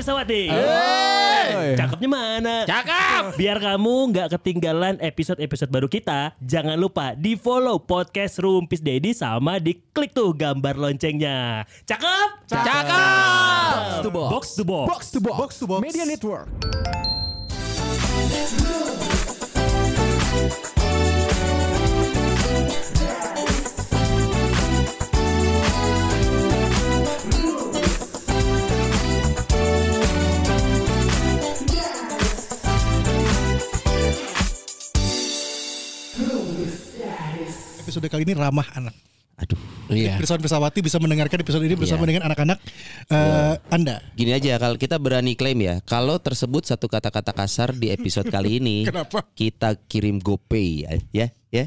Wirsawati. Hey. Cakepnya mana? Cakep. Biar kamu gak ketinggalan episode-episode baru kita, jangan lupa di follow podcast Rumpis Daddy sama diklik tuh gambar loncengnya. Cakep? Cakep. Cakep. Box to box. Box to box. Box to box. Media Network. Episode kali ini Ramah Anak. Aduh, iya. Pirsawan Pirsawati bisa mendengarkan episode ini bersama dengan anak-anak Anda. Gini aja, kalau kita berani klaim ya, kalau tersebut satu kata-kata kasar di episode kali ini, kenapa? Kita kirim GoPay ya. Ya, ya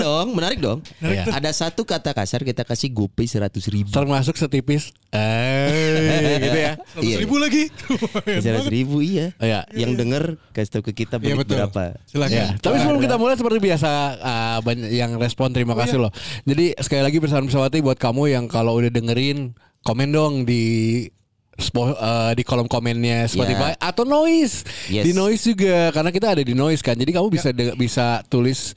dong, menarik dong. Menarik ya. Ada satu kata kasar kita kasih GoPay 100 ribu. Termasuk setipis, gitu ya. 100 ribu lagi. 100 ribu iya. Oh, ya. Yang denger kasih tahu ke kita berapa. Silakan. Ya. Tapi sebelum kita mulai seperti biasa banyak yang respon, terima kasih loh. Jadi sekali lagi Pirsawati buat kamu yang kalau udah dengerin komen dong di kolom komennya Spotify atau Noise. Yes. Di Noise juga karena kita ada di Noise kan. Jadi kamu bisa bisa tulis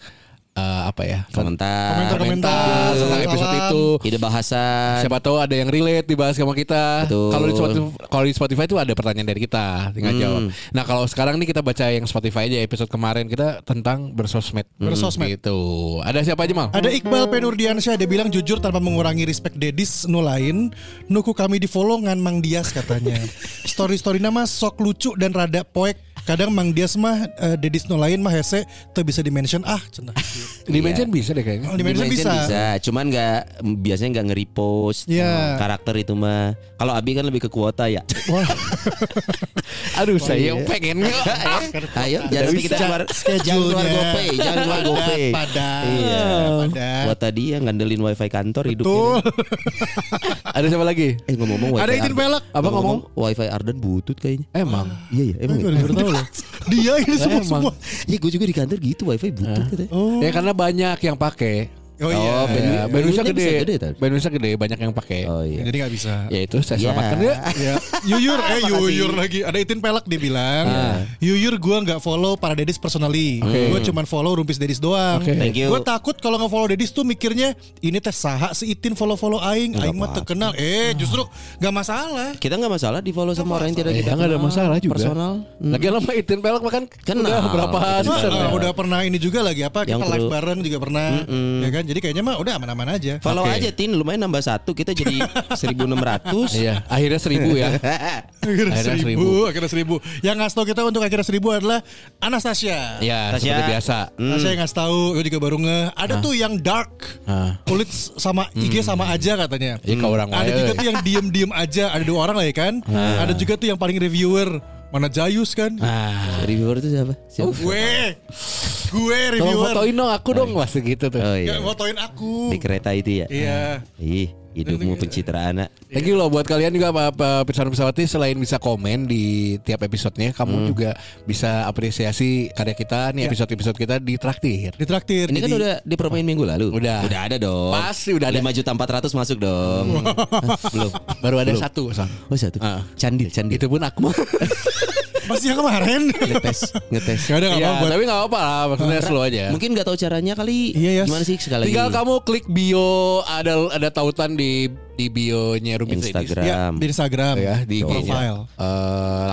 komentar tentang episode itu, ide bahasan, siapa tahu ada yang relate dibahas sama kita. Kalau di Spotify itu ada pertanyaan dari kita, tinggal jawab. Nah kalau sekarang nih kita baca yang Spotify aja, episode kemarin kita tentang bersosmed gitu. Ada siapa aja Mal? Ada Iqbal Penurdiansyah, dia bilang jujur tanpa mengurangi respect Dedis no lain, nuku kami di follow ngan Mang Dias katanya. Story nama sok lucu dan rada poek. Kadang Mang Dias mah Dedis no lain mah hese teu bisa di-mention cenah. Di-mention bisa deh kayaknya. Di-mention bisa. Cuman biasanya enggak nge-repost karakter itu mah. Kalau Abi kan lebih ke kuota ya. Aduh saya pengen yuk. Ayo jangan kita keluar GoPay, jangan keluar GoPay. Buat tadi yang ngandelin wifi kantor hidupnya. Ada siapa lagi? Ngomong-ngomong wifi. Ada Ipin pelak. Apa ngomong? Wifi Arden butut kayaknya. Emang. Iya. Dia ini semua. Ya gue juga di kantor gitu wifi butut katanya. Ya karena banyak yang pakai. Bandungnya gede, banyak yang pakai. Oh, iya. Jadi nggak bisa. Ya itu saya selamatkan ya. Yuyur lagi. Ada Itin pelak dia bilang. Yuyur gue nggak follow para Dedis personally. Okay. Gue cuman follow Rumpis Dedis doang. Okay. Gue takut kalau nggak follow Dedis tuh mikirnya ini teh saha si Itin follow aing mah terkenal. Justru nggak masalah. Kita nggak masalah di follow sama orang yang tidak kita. Nggak ada masalah juga. Personal. Lagi lama Itin pelak makan kenal. Udah berapa? Udah pernah ini juga lagi apa? Kita live bareng juga pernah. Ya kan? Jadi kayaknya mah udah aman-aman aja. Follow aja Tin, lumayan nambah 1 kita jadi 1.600. Iya, akhirnya 1.000 ya. akhirnya 1.000. Yang ngasih tau kita untuk akhirnya 1.000 adalah Anastasia. Iya, seperti biasa. Anastasia yang ngasih tahu, gue juga baru ngeh. Ada tuh yang dark. Kulit sama IG sama aja katanya. Iya, orang ada juga tuh yang diem-diem aja. Ada 2 orang lah ya kan. Ada juga tuh yang paling reviewer. Mana Jayus kan? Reviewer itu siapa? Gue reviewer. Tolong fotoin dong aku dong mas gitu tuh. Fotoin aku. Di kereta itu ya. Iya. Hidupmu pencitraan nak. Thank you loh buat kalian juga Pirsawati selain bisa komen di tiap episodenya, kamu juga bisa apresiasi karya kita nih episode-episode kita di traktir. Ini kan udah dipromoin minggu lalu. Udah ada dong. Pasti udah ada. 5.400.000 masuk dong. Belum. Baru ada 1. Oh 1. Candil. Itu pun aku. Masih yang kemarin ngetes. Gak apa-apa. Tapi gak apa-apa lah, maksudnya slow aja. Mungkin gak tahu caranya kali. Gimana sih sekali lagi? Tinggal kamu klik bio, ada tautan di bio-nya Rumpis Instagram. Ya, di profile.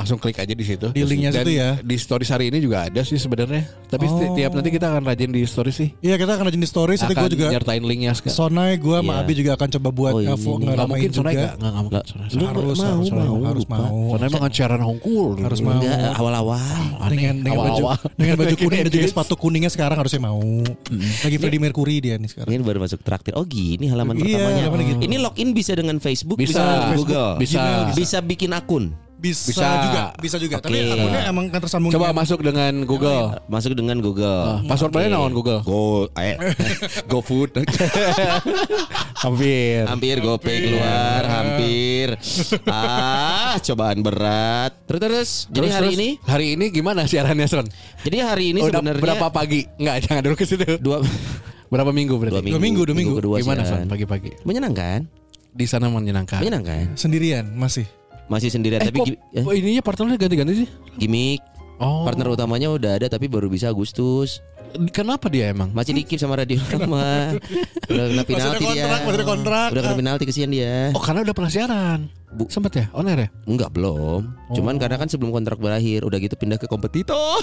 Langsung klik aja di situ. Di linknya situ ya. Di stories hari ini juga ada sih sebenarnya. Tapi tiap nanti kita akan rajin di stories sih. Iya, kita akan rajin di stories. Nanti gue juga nyertain linknya. Sonai gue sama Abi juga akan coba buat ngeramain juga. Harus mau. Sonai emang siaran hongkul. Harus mau. Awal-awal. Dengan baju kuning dan juga sepatu kuningnya sekarang harusnya mau. Lagi Freddie Mercury dia nih sekarang. Ini baru masuk traktir. Oh gini halaman pertamanya. Ini login bisa dengan Facebook, bisa dengan Google, bisa bikin akun. Bisa juga. Okay. Tapi akunnya emang kan tersambung. Coba masuk dengan Google. Passwordnya naon Google? GoFood. Hampir GoPay keluar, cobaan berat. Terus. Jadi hari ini gimana siarannya Son? Jadi hari ini sebenarnya berapa pagi? Enggak, jangan dulu ke situ. Berapa minggu berarti? 2 minggu. Gimana Son pagi-pagi? Menyenangkan. Di sana menyenangkan. Sendirian masih. Masih sendirian tapi kok ininya partnernya ganti-ganti sih? Gimik. Oh. Partner utamanya udah ada tapi baru bisa Agustus. Kenapa dia emang? Masih dikip sama Radio Rama. Udah kena penalti dia. Udah kena penalti, kesian dia. Oh, karena udah pernah siaran. Sempet ya? On air ya? Enggak, belum. Oh. Cuman karena kan sebelum kontrak berakhir, udah gitu pindah ke kompetitor.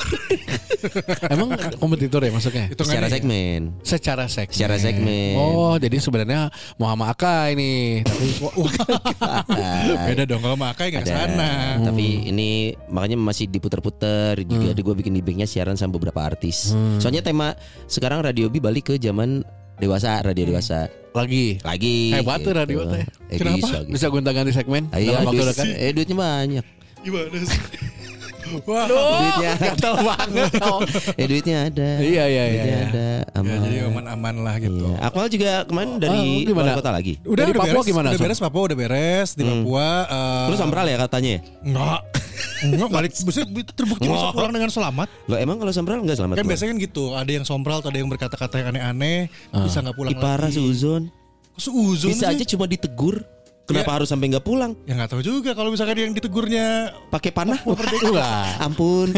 Emang kompetitor ya maksudnya? Secara segmen. Secara segmen. Secara segmen. Oh, jadi sebenarnya Muhammad Akai nih. Tapi beda dong kalau Muhammad Akai enggak sana. Tapi ini makanya masih diputer-puter. Jadi gue bikin gimmicknya siaran sama beberapa artis. Soalnya tema sekarang Radio B balik ke zaman dewasa, radio dewasa. Lagi. Hebat tuh radio teh. Kenapa? Bisa gonta-ganti segmen. Iya, duitnya banyak. Gimana sih? Wah, duitnya gatel banget. Duitnya ada. Iya. Ada. Aman. Ya, jadi aman-aman lah gitu. Iya. Akmal juga kemarin dari kota lagi. Udah dari Papua beres, gimana? Udah beres Papua di Papua. Terus Sampral ya katanya? Enggak. Enggak balik. Maksudnya terbukti bisa pulang dengan selamat. Loh, emang kalau Sompral enggak selamat? Kan biasanya kan gitu, ada yang Sompral, ada yang berkata-kata yang aneh-aneh, bisa enggak pulang Ipara, lagi. Seuzon bisa sih. Aja cuma ditegur. Kenapa harus sampai enggak pulang? Ya enggak tahu juga kalau misalkan yang ditegurnya pakai panah. Ampun.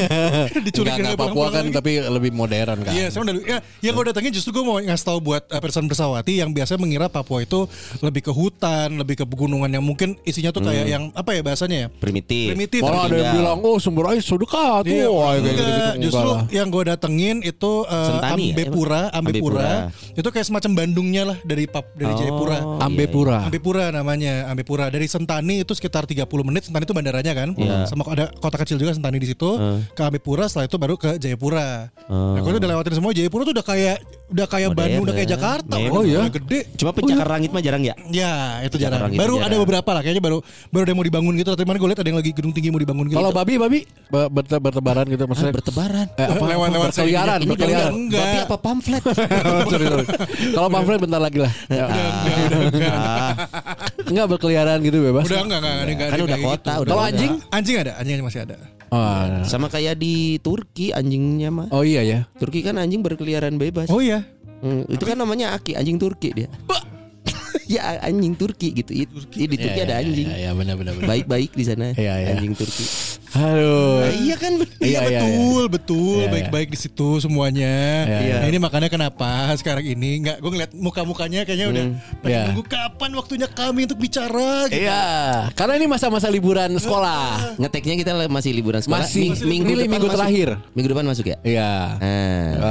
Diculik enggak Papua kan lagi. Tapi lebih modern kan. Iya, sama yang gue datangnya justru gue mau ngasih tahu buat person Bersawati yang biasa mengira Papua itu lebih ke hutan, lebih ke pegunungan yang mungkin isinya tuh kayak yang apa ya bahasanya ya? Primitif. Malah ada yang bilang sumber air so dekat. Iya, justru yang gue datengin itu Sentani, Abepura. Itu kayak semacam Bandungnya lah dari Jayapura. Abepura namanya. Abepura dari Sentani itu sekitar 30 menit. Sentani itu bandaranya kan. Yeah. Sama ada kota kecil juga Sentani di situ. Ke Abepura setelah itu baru ke Jayapura. Nah, kalau udah lewatin semua Jayapura tuh udah kayak modern, Bandung, udah kayak Jakarta. Oh iya, gede. Cuma pencakar langit mah jarang ya? Ya, itu jarang. Baru ada beberapa lah kayaknya baru ada yang mau dibangun gitu. Tapi mana gue lihat ada yang lagi gedung tinggi mau dibangun gitu. Kalau babi bertebaran gitu maksudnya. Bertebaran. Lewat berkeliaran. Babi apa pamflet? Kalau pamflet bentar lagi lah. Enggak berkeliaran gitu bebas. Udah enggak. Kan udah kota gitu. Kalau anjing masih ada. Oh, sama kayak di Turki anjingnya mah. Oh iya ya. Turki kan anjing berkeliaran bebas. Oh iya. Itu kan namanya Aki, anjing Turki dia. Ya anjing Turki gitu. Di Turki ada anjing. Iya benar. Baik-baik di sana. Anjing Turki. Aduh. Iya kan. Iya, betul. Baik-baik di situ semuanya. Iya. Nah, ini makanya kenapa sekarang ini enggak gue ngeliat muka-mukanya kayaknya udah nunggu kapan waktunya kami untuk bicara gitu. Iya. Karena ini masa-masa liburan sekolah. Ngeteknya kita masih liburan sekolah. Masih minggu terakhir. Minggu depan masuk ya? Iya.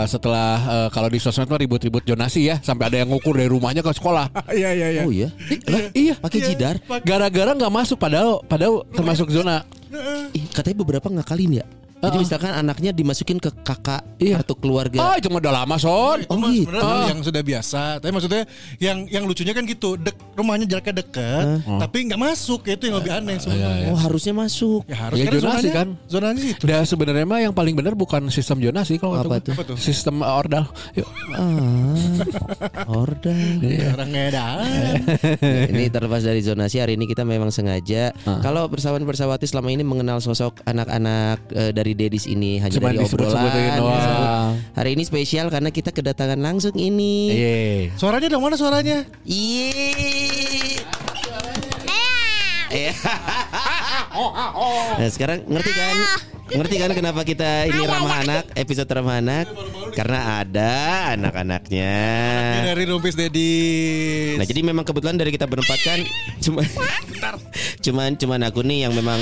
Setelah kalau di sosmed mah ribut-ribut jonasi ya, sampai ada yang ngukur dari rumahnya ke sekolah. Iya. Oh iya. Iya, pakai jidar. Gara-gara enggak masuk padahal termasuk zona. Katanya beberapa ngakalin ya. Jadi misalkan anaknya dimasukin ke kakak kartu keluarga. Oh itu udah lama son. Gitu. Sebenarnya yang sudah biasa. Tapi maksudnya yang lucunya kan gitu. Rumahnya jaraknya dekat, tapi nggak masuk. Itu yang lebih aneh. Oh harusnya masuk. Ya zonasi kan. Zonasi itu. Nah sebenarnya mah yang paling benar bukan sistem zonasi kalau apa tuh? Sistem ordal. Ordal. Orang ngedal. Ini terlepas dari zonasi hari ini kita memang sengaja. Kalau Bersawati selama ini mengenal sosok anak-anak dari Dedis ini hanya dari obrolan. Hari ini spesial karena kita kedatangan langsung ini. Suaranya dari mana suaranya? Nah, sekarang ngerti kan kenapa kita ini Ramah Anak, episode Ramah Anak? Karena ada anak-anaknya. Anaknya dari Rumpis Daddy. Nah, jadi memang kebetulan dari kita berempat kan cuman aku nih yang memang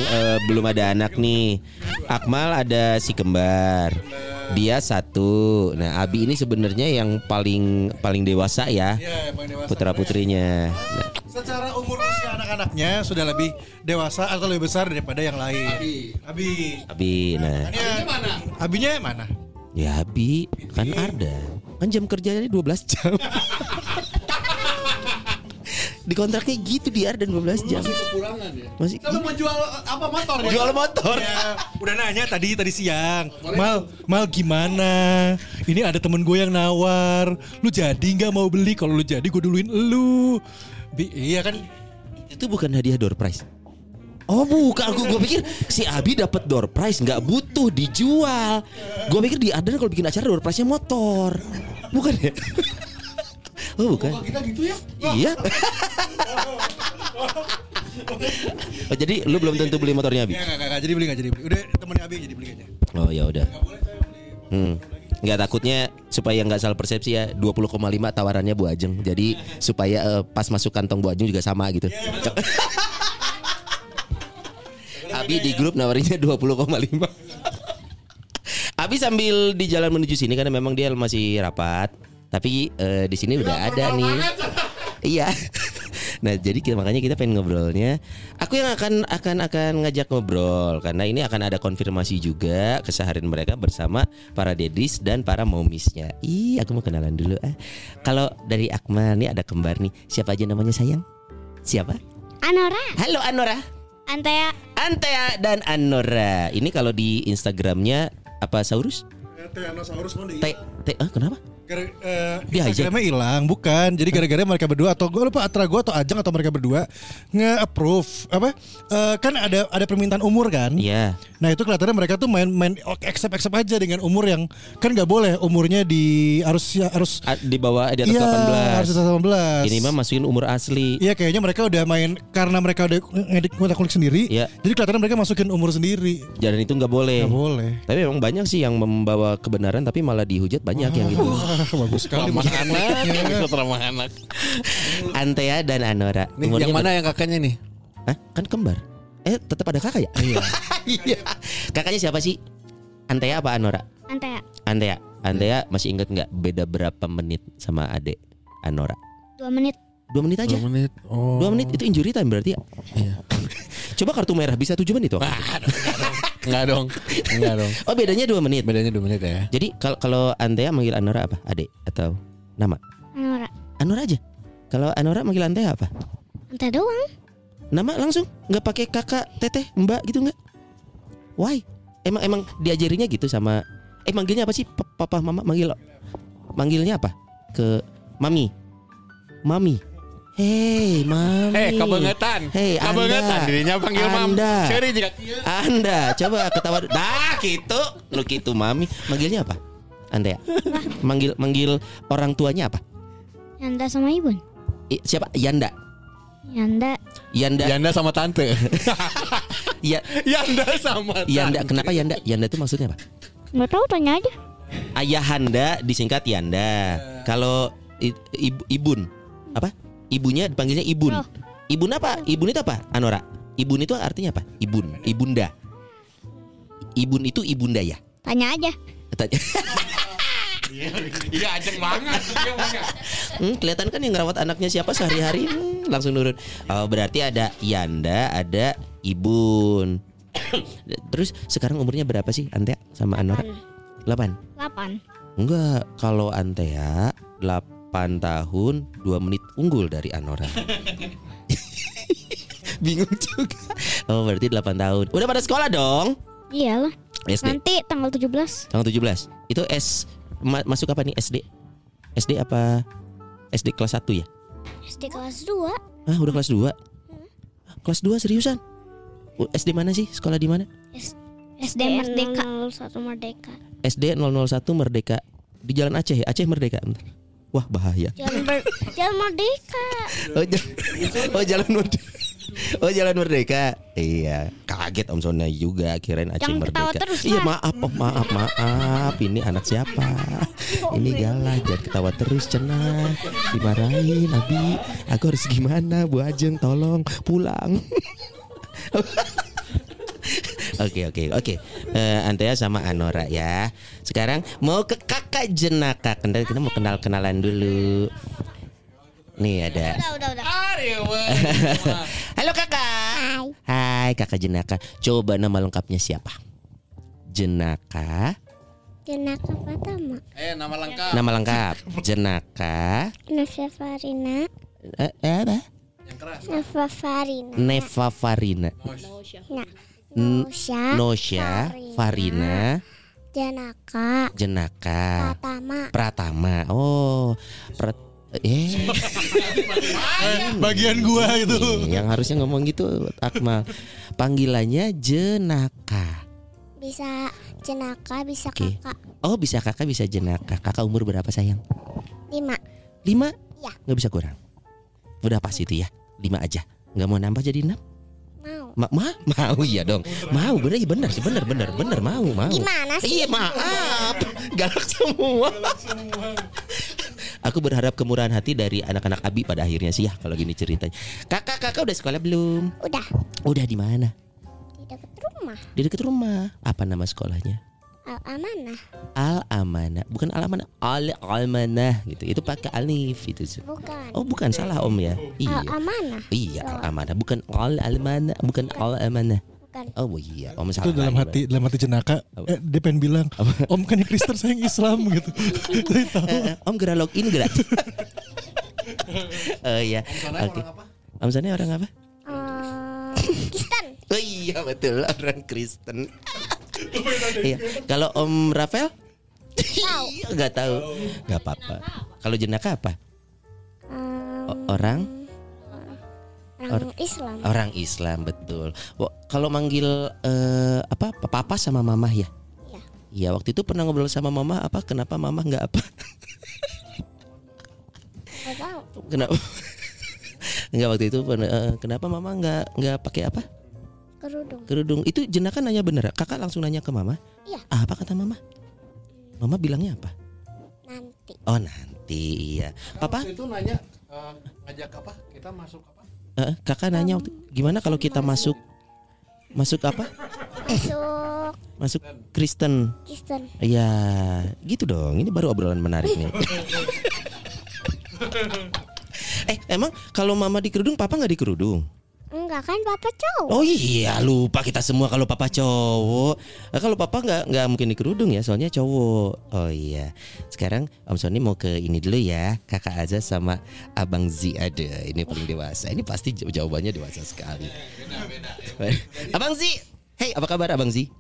belum ada anak nih. Akmal ada si kembar. Dia satu. Nah, Abi ini sebenarnya yang paling dewasa ya. Putra-putrinya. Nah. Secara umur usia anak-anaknya sudah lebih dewasa atau lebih besar daripada yang lain. Abi. Nah. Abinya mana? Ya Abi, kan ada. Kan jam kerjanya 12 jam. Di kontraknya gitu di Ardan 12 jam. Masih kekurangan ya. Masih. Kalau mau jual apa motor? Jual motor. Ya, udah nanya tadi siang. Mal gimana? Ini ada temen gue yang nawar. Lu jadi enggak mau beli? Kalau lu jadi gue duluin elu. Iya kan? Itu bukan hadiah door prize. Oh bukan, gue pikir si Abi dapat door prize, enggak butuh dijual. Gue pikir di Ardan kalau bikin acara door prize-nya motor. Bukan ya? Oh bukan. Kita gitu ya? Iya. Oh, jadi lu belum tentu beli motornya Abi? Enggak, jadi beli enggak jadi beli. Udah temennya Abi jadi beli aja. Oh ya udah. Enggak boleh saya beli. Enggak takutnya supaya enggak salah persepsi ya. 20,5 tawarannya Bu Ajeng. Jadi supaya pas masuk kantong Bu Ajeng juga sama gitu. Yeah, Abi di grup nawarinnya 20,5. Abi sambil di jalan menuju sini karena memang dia masih rapat. Tapi di sini udah ada nih. Iya. Nah, jadi makanya kita pengen ngobrolnya. Aku yang akan ngajak ngobrol karena ini akan ada konfirmasi juga keseharian mereka bersama para dedis dan para momisnya. Ih, aku mau kenalan dulu ah. Kalau dari Akmal nih ada kembar nih. Siapa aja namanya sayang? Siapa? Anora. Halo Anora. Antheya. Antheya dan Anora. Ini kalau di Instagramnya apa Saurus? Teanosaurus mandi. Kenapa? Instagramnya hilang, bukan. Jadi gara-gara mereka berdua atau gue lupa antara gue atau Ajeng atau mereka berdua nge-approve apa? Kan ada permintaan umur kan? Iya. Yeah. Nah, itu kelihatannya mereka tuh main accept aja dengan umur yang kan enggak boleh umurnya di harus di bawah di atas 18. Harus 18. Ini mah masukin umur asli. Iya, kayaknya mereka udah main karena mereka udah ngedit kontak-kontak sendiri. Yeah. Jadi kelihatannya mereka masukin umur sendiri. Jalan itu enggak boleh. Enggak boleh. Tapi memang banyak sih yang membawa kebenaran tapi malah dihujat banyak yang gitu. Bagus sekali RAMAH ANAK. Antheya dan Anora. Nih, yang mana yang kakaknya nih? Hah? Kan kembar. Tetap ada kakak ya? Iya. Kakaknya siapa sih? Antheya apa Anora? Antheya. Antheya masih ingat enggak beda berapa menit sama Ade Anora? 2 menit aja. 2 menit. Oh. 2 menit itu injury time berarti ya? Iya. Coba kartu merah bisa 7 menit toh? Enggak dong. Oh, bedanya 2 menit. Bedanya 2 menit ya. Jadi kalau Antheya manggil Anora apa? Ade atau nama? Anora. Anora aja. Kalau Anora manggil Antheya apa? Antheya doang. Nama langsung? Enggak pakai kakak, teteh, mbak gitu enggak? Why? Emang diajarinya gitu sama manggilnya apa sih? Papa mama manggil. Manggilnya apa? Ke mami. Mami. Hei, mami. Kebangetan. Hei, kebangetan dirinya panggil mami. Seri juga. Anda, coba ketawa. Dah, gitu. Lu gitu, mami. Manggilnya apa? Anda ya? Manggil orang tuanya apa? Yanda sama Ibun. Siapa? Yanda. Yanda sama tante. Ya. Yanda sama tante. Yanda, kenapa Yanda? Yanda itu maksudnya apa? Enggak tahu, tanya aja. Ayahanda disingkat Yanda. Kalau Ibun apa? Ibunya dipanggilnya Ibun. Oh. Ibun apa? Ibun itu apa? Anora. Ibun itu artinya apa? Ibun, ibunda. Ibun itu ibunda ya? Tanya aja. Iya, Ajeng banget. Kelihatan kan yang ngerawat anaknya siapa sehari-hari langsung nurut. Oh, berarti ada Yanda, ada Ibun. Terus sekarang umurnya berapa sih Antheya sama Anora? 8. Enggak, kalau Antheya 8 tahun 2 menit unggul dari Anora. Bingung juga. Oh, berarti 8 tahun. Udah pada sekolah dong? Iyalah. SD. Nanti tanggal 17. Tanggal 17. Itu masuk apa nih SD? SD apa? SD kelas 1 ya? SD kelas 2. Ah, udah kelas 2. Kelas 2 seriusan? SD mana sih? Sekolah di mana? SD Merdeka. 01 Merdeka. SD 001 Merdeka. Di Jalan Aceh ya? Aceh Merdeka. Wah, bahaya. Jalan Merdeka. Oh, Jalan Merdeka. Oh, Jalan Merdeka. Iya, kaget Om Sona juga kirain Aceh Merdeka. Iya, maaf. Ini anak siapa? Ini galak, jangan ketawa terus, cenah. Dimarahin Abi. Aku harus gimana, Bu Ajeng? Tolong pulang. Oke. Antheya sama Anora ya. Sekarang mau ke kakak Jenaka. Kita mau kenalan dulu. Nih ada. Udah. Halo kakak. Hai kakak Jenaka. Coba nama lengkapnya siapa? Jenaka Pratama. Nama lengkap. Jenaka. Nevafarina. Apa? Yang keras. Nevafarina. Nosya, Farina, Jenaka, Pratama. Oh, bagian gua itu. Yang harusnya ngomong gitu, Akmal. Panggilannya Jenaka. Bisa Jenaka, bisa kakak. Oh, bisa kakak, bisa Jenaka. Kakak umur berapa sayang? 5. 5? Iya. Nggak bisa kurang. Udah pas itu ya, 5 aja. Nggak mau nambah jadi 6? Mau iya dong. Mau bener mau. Gimana sih? Iya maaf. Galak semua. Aku berharap kemurahan hati dari anak-anak Abi pada akhirnya sih ya kalau gini ceritanya. Kakak udah sekolah belum? Udah. Udah di mana? Di dekat rumah. Apa nama sekolahnya? Al-Amanah. Bukan Al-Amanah. Al-Amanah gitu. Itu pakai alif itu. Bukan. Oh, bukan salah Om ya. Iya. Al-Amanah. Iya, Al-Amanah. Bukan Al-Amanah, bukan Al-Amanah. Oh iya, Om salah. Itu dalam hati jenaka, dia pengen bilang, Om kan yang Kristen saya yang Islam gitu. Om gerak login gerak. Oh iya. Oke. Om sana orang apa? Kristen. Oh iya betul, orang Kristen. Iya. Kalau Om Rafael? Enggak tahu. Enggak apa-apa. Kalau jenaka apa? Orang Islam. Orang Islam betul. Kalau manggil papa sama mama ya? Iya. Iya, waktu itu pernah ngobrol sama mama kenapa mama enggak apa? Enggak tahu. Kenapa? Enggak waktu itu kenapa mama enggak pakai apa? Kerudung. Itu jenaka nanya bener. Kakak langsung nanya ke mama. Iya. Apa kata mama? Mama bilangnya apa? Nanti. Oh nanti ya. Papa? Waktu itu nanya ngajak apa? Kita masuk apa? Kakak nanya gimana kalau kita masuk apa? Masuk Kristen. Iya, gitu dong. Ini baru obrolan menarik nih. Emang kalau mama di kerudung, papa nggak di kerudung? Enggak kan papa cowok. Oh iya lupa kita semua kalau papa cowok. Kalau papa enggak mungkin di kerudung ya soalnya cowok. Oh iya. Sekarang Om Sony mau ke ini dulu ya. Kakak Aza sama Abang Zi ada. Ini paling dewasa. Ini pasti jawabannya dewasa sekali. Beda. Abang Zi. Hey, apa kabar Abang Zi?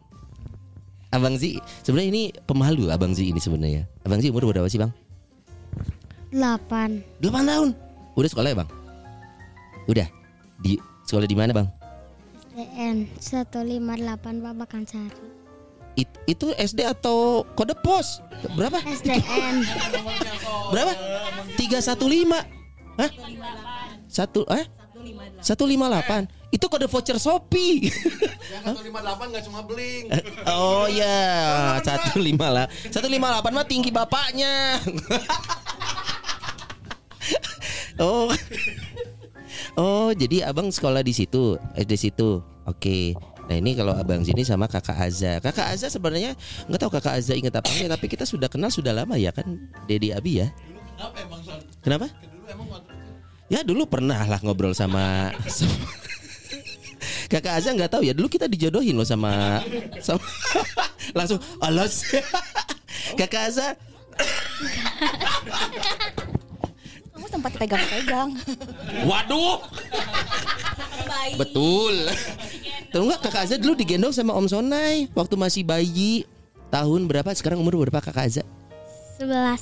Abang Zi sebenarnya ini pemalu Abang Zi ini sebenarnya. Abang Zi umur berapa sih Bang? 8 tahun. Udah sekolah ya Bang? Udah. Di sekolah di mana Bang? SDN 158 Babakansari. Itu SD atau kode pos? Berapa? SDN. Berapa? 315. Hah? 158. Itu kode voucher Shopee. Yang 158 enggak cuma bling. Oh iya, 158. 158 mah tinggi bapaknya. Oh. Oh, jadi Abang sekolah di situ, SD situ. Oke. Nah, ini kalau Abang sini sama Kakak Aza. Kakak Aza sebenarnya enggak tahu Kakak Aza ingat apa enggak, tapi kita sudah kenal sudah lama ya kan, Dedi Abi ya. Dulu kenapa emang? Kenapa? Dulu emang ngobrol. Ya, dulu pernah lah ngobrol sama Kakak Aza enggak tahu ya, dulu kita dijodohin loh sama langsung alas. Kakak Aza. Kamu sempat pegang-pegang. Waduh. Betul. Tahu enggak Kakak Aza dulu digendong sama Om Sonai waktu masih bayi. Tahun berapa? Sekarang umur berapa Kakak Aza? 11.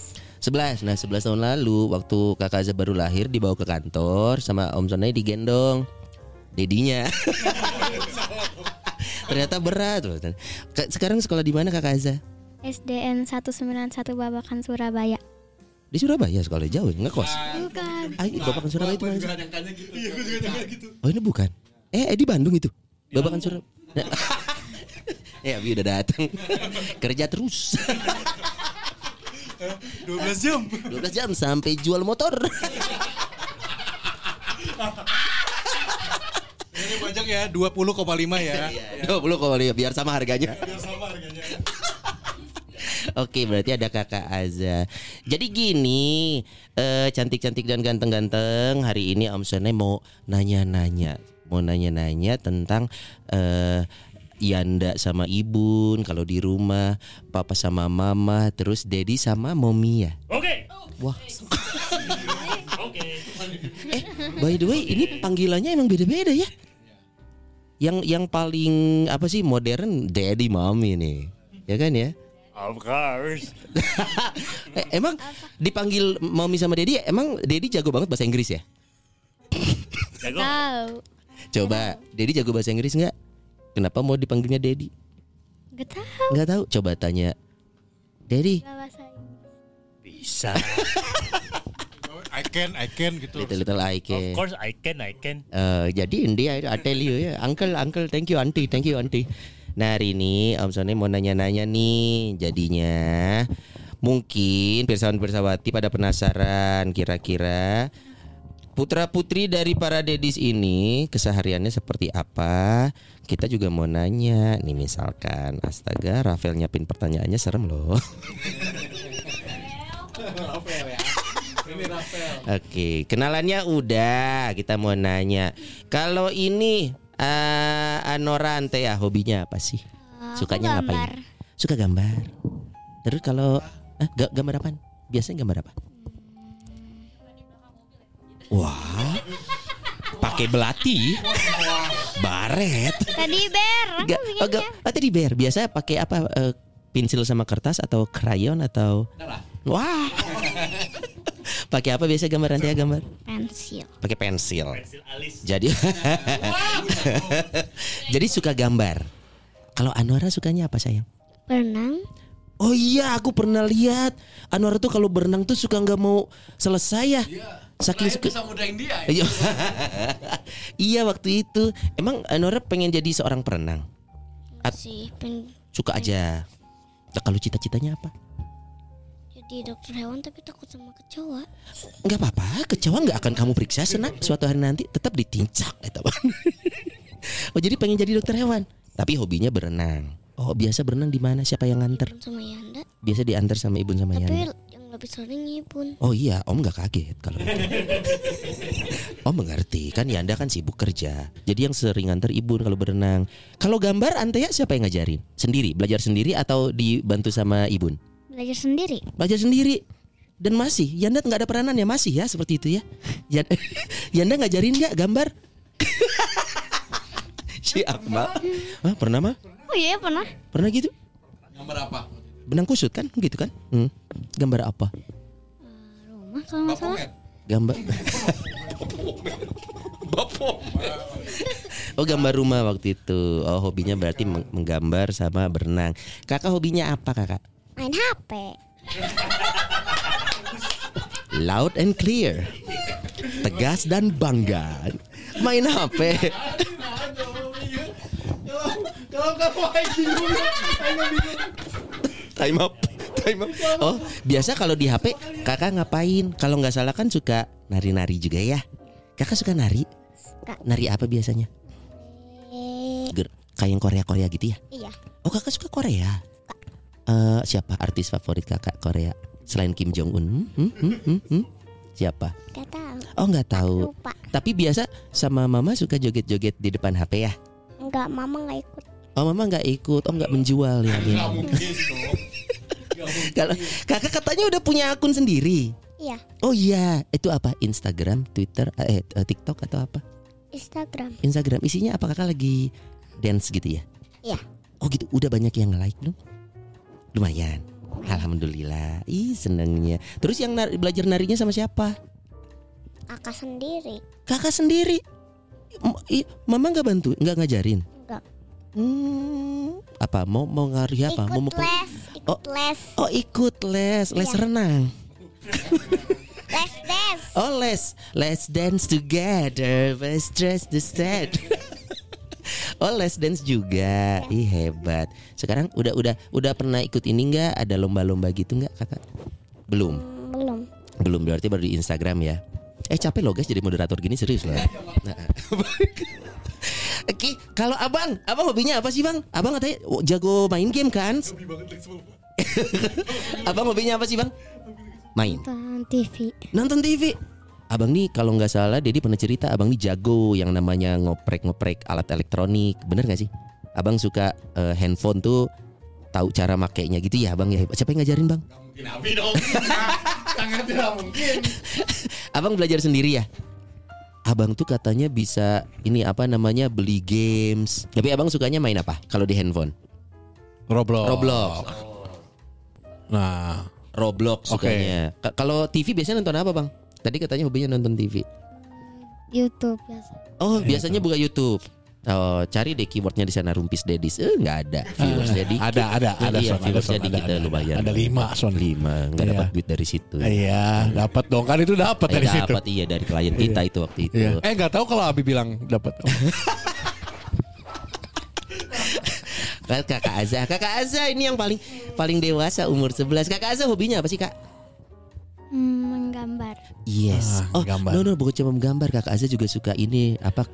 Nah, 11 tahun lalu waktu Kakak Aza baru lahir dibawa ke kantor sama Om Sonai digendong dedinya. Ternyata berat loh. Sekarang sekolah di mana Kakak Aza? SDN 191 Babakan Surabaya. Di Surabaya sekolah jauh ngekos. Bukan. Babakan Surabaya itu. Gitu. Iya, gue juga nanya gitu. Oh, ini bukan. Di Bandung itu. Babakan Surabaya. Ya, Abi udah datang. Kerja terus. 12 jam sampai jual motor. Ini pajak ya 20,5 ya. 20,5 biar sama harganya. Oke, berarti ada Kakak Aza. Jadi gini, cantik-cantik dan ganteng-ganteng, hari ini Om Sone mau nanya-nanya tentang Yanda sama Ibun kalau di rumah, Papa sama Mama, terus Dedi sama Momia. Oke. Wah. Oke. By the way, ini panggilannya emang beda-beda ya? Yang paling apa sih modern Dedi Mami nih. Ya kan ya? Of course. Emang dipanggil Mami sama Dedi, emang Dedi jago banget bahasa Inggris ya? Jago. Coba, Dedi jago bahasa Inggris enggak? Kenapa mau dipanggilnya Dedi? Enggak tahu. Coba tanya. Dedi. Bisa. I I can gitu. Little I can. Of course I can. Jadi India I tell you ya, uncle thank you auntie. Nah hari ini Om Sony mau nanya-nanya nih, jadinya mungkin pirsawan-pirsawati pada penasaran kira-kira putra putri dari para dedis ini kesehariannya seperti apa. Kita juga mau nanya nih, misalkan astaga Rafael nyiapin pertanyaannya serem loh. Oke, kenalannya udah, kita mau nanya kalau ini Anora Antheya hobinya apa sih? Sukanya ngapain? Suka gambar. Terus kalau gambar apaan? Biasanya gambar apa? Wah. Pakai belati. Baret. Teddy bear. Biasa pakai apa? Pensil sama kertas atau krayon atau? Wah. Pakai apa biasa gambar nanti ya gambar? Pensil. Pakai pensil. Pensil alis. Jadi jadi suka gambar. Kalau Anora sukanya apa sayang? Berenang. Oh iya, aku pernah lihat Anora tuh kalau berenang tuh suka nggak mau selesai ya. Saking suka sama mudahin dia. Ya. Iya waktu itu. Emang Anora pengen jadi seorang perenang? Suka aja. Nah, kalau cita-citanya apa? Di dokter hewan tapi takut sama kecoa. Enggak apa-apa, kecoa enggak akan kamu periksa senang. Suatu hari nanti tetap ditincak gitu. Oh, jadi pengen jadi dokter hewan, tapi hobinya berenang. Oh, biasa berenang di mana? Siapa yang nganter? Ibun sama Yanda. Biasa diantar sama Ibun sama tapi Yanda. Tapi yang lebih sering Ibun. Oh iya, Om enggak kaget kalau gitu. Om mengerti, kan Yanda kan sibuk kerja. Jadi yang sering nganter Ibun kalau berenang. Kalau gambar Antheya siapa yang ngajarin? Sendiri, belajar sendiri atau dibantu sama Ibun? Belajar sendiri. Dan masih Yanda gak ada peranan ya? Masih ya seperti itu ya. Yanda ngajarin gak gambar? Si Akmal pernah mah? Oh iya pernah. Pernah gitu? Gambar apa? Benang kusut kan? Gitu kan? Gambar apa? Rumah kalau gak salah. Gambar oh gambar rumah waktu itu. Oh hobinya berarti menggambar sama berenang. Kakak hobinya apa kakak? Main HP. Loud and clear. Tegas dan bangga. Main HP. Kalau kamu time up. Oh biasa kalau di HP kakak ngapain? Kalau gak salah kan suka nari-nari juga ya. Kakak suka nari? Suka. Nari apa biasanya? Kayak yang Korea-Korea gitu ya? Iya. Oh kakak suka Korea? Siapa artis favorit kakak Korea selain Kim Jong Un? Siapa? Gak tahu. Oh nggak tahu. Lupa. Tapi biasa sama mama suka joget-joget di depan HP ya? Enggak, mama nggak ikut. Oh mama nggak ikut. Oh nggak menjual ya? Nggak mungkin dong. Kalau kakak katanya udah punya akun sendiri. Iya. Oh iya, itu apa? Instagram, Twitter, TikTok atau apa? Instagram. Isinya apa kakak lagi dance gitu ya? Iya. Oh gitu. Udah banyak yang like dong. Lumayan. Alhamdulillah. Ih senangnya. Terus yang belajar narinya sama siapa? Kakak sendiri. Mama gak bantu? Gak ngajarin? Enggak. Apa? Mau ngari apa? Ikut les. Oh ikut les. Les ya. Renang. Les dance. Oh les. Let's dance together. Let's dress the set. Oh les dance juga, ya. Ih hebat. Sekarang udah pernah ikut ini nggak? Ada lomba-lomba gitu nggak kakak? Belum. Berarti baru di Instagram ya. Capek loh guys jadi moderator gini serius loh. Nah. Oke, kalau abang hobinya apa sih bang? Abang katanya jago main game kan? Abang hobinya apa sih bang? Main. Nonton TV. Abang nih kalau nggak salah, Dedi pernah cerita abang nih jago yang namanya ngoprek-ngoprek alat elektronik, bener nggak sih? Abang suka handphone tuh, tahu cara makainya gitu ya, abang ya. Siapa yang ngajarin bang? Gak mungkin Abi dong. Sangat tidak mungkin. Abang belajar sendiri ya? Abang tuh katanya bisa ini apa namanya beli games. Tapi abang sukanya main apa? Kalau di handphone? Roblox. Nah, Roblox sukanya. Okay. Kalau TV biasanya nonton apa bang? Tadi katanya hobinya nonton TV. YouTube biasa. Oh, biasanya buka YouTube. cari deh keywordnya di sana Rumpis Daddy, nggak ada. Viewers Daddy ada iya, viewers Daddy kita lumayan. Ada 5 nggak dapat duit dari situ. Iya, dapat dong kan itu dapat dari situ. Dapat iya dari klien kita itu waktu itu. Nggak tahu kalau Abi bilang dapat. Kakak Azza ini yang paling dewasa umur 11. Kakak Azza hobinya apa sih kak? Menggambar. Yes. Gambar. No bukan cuma menggambar. Kakak Azza juga suka ini apa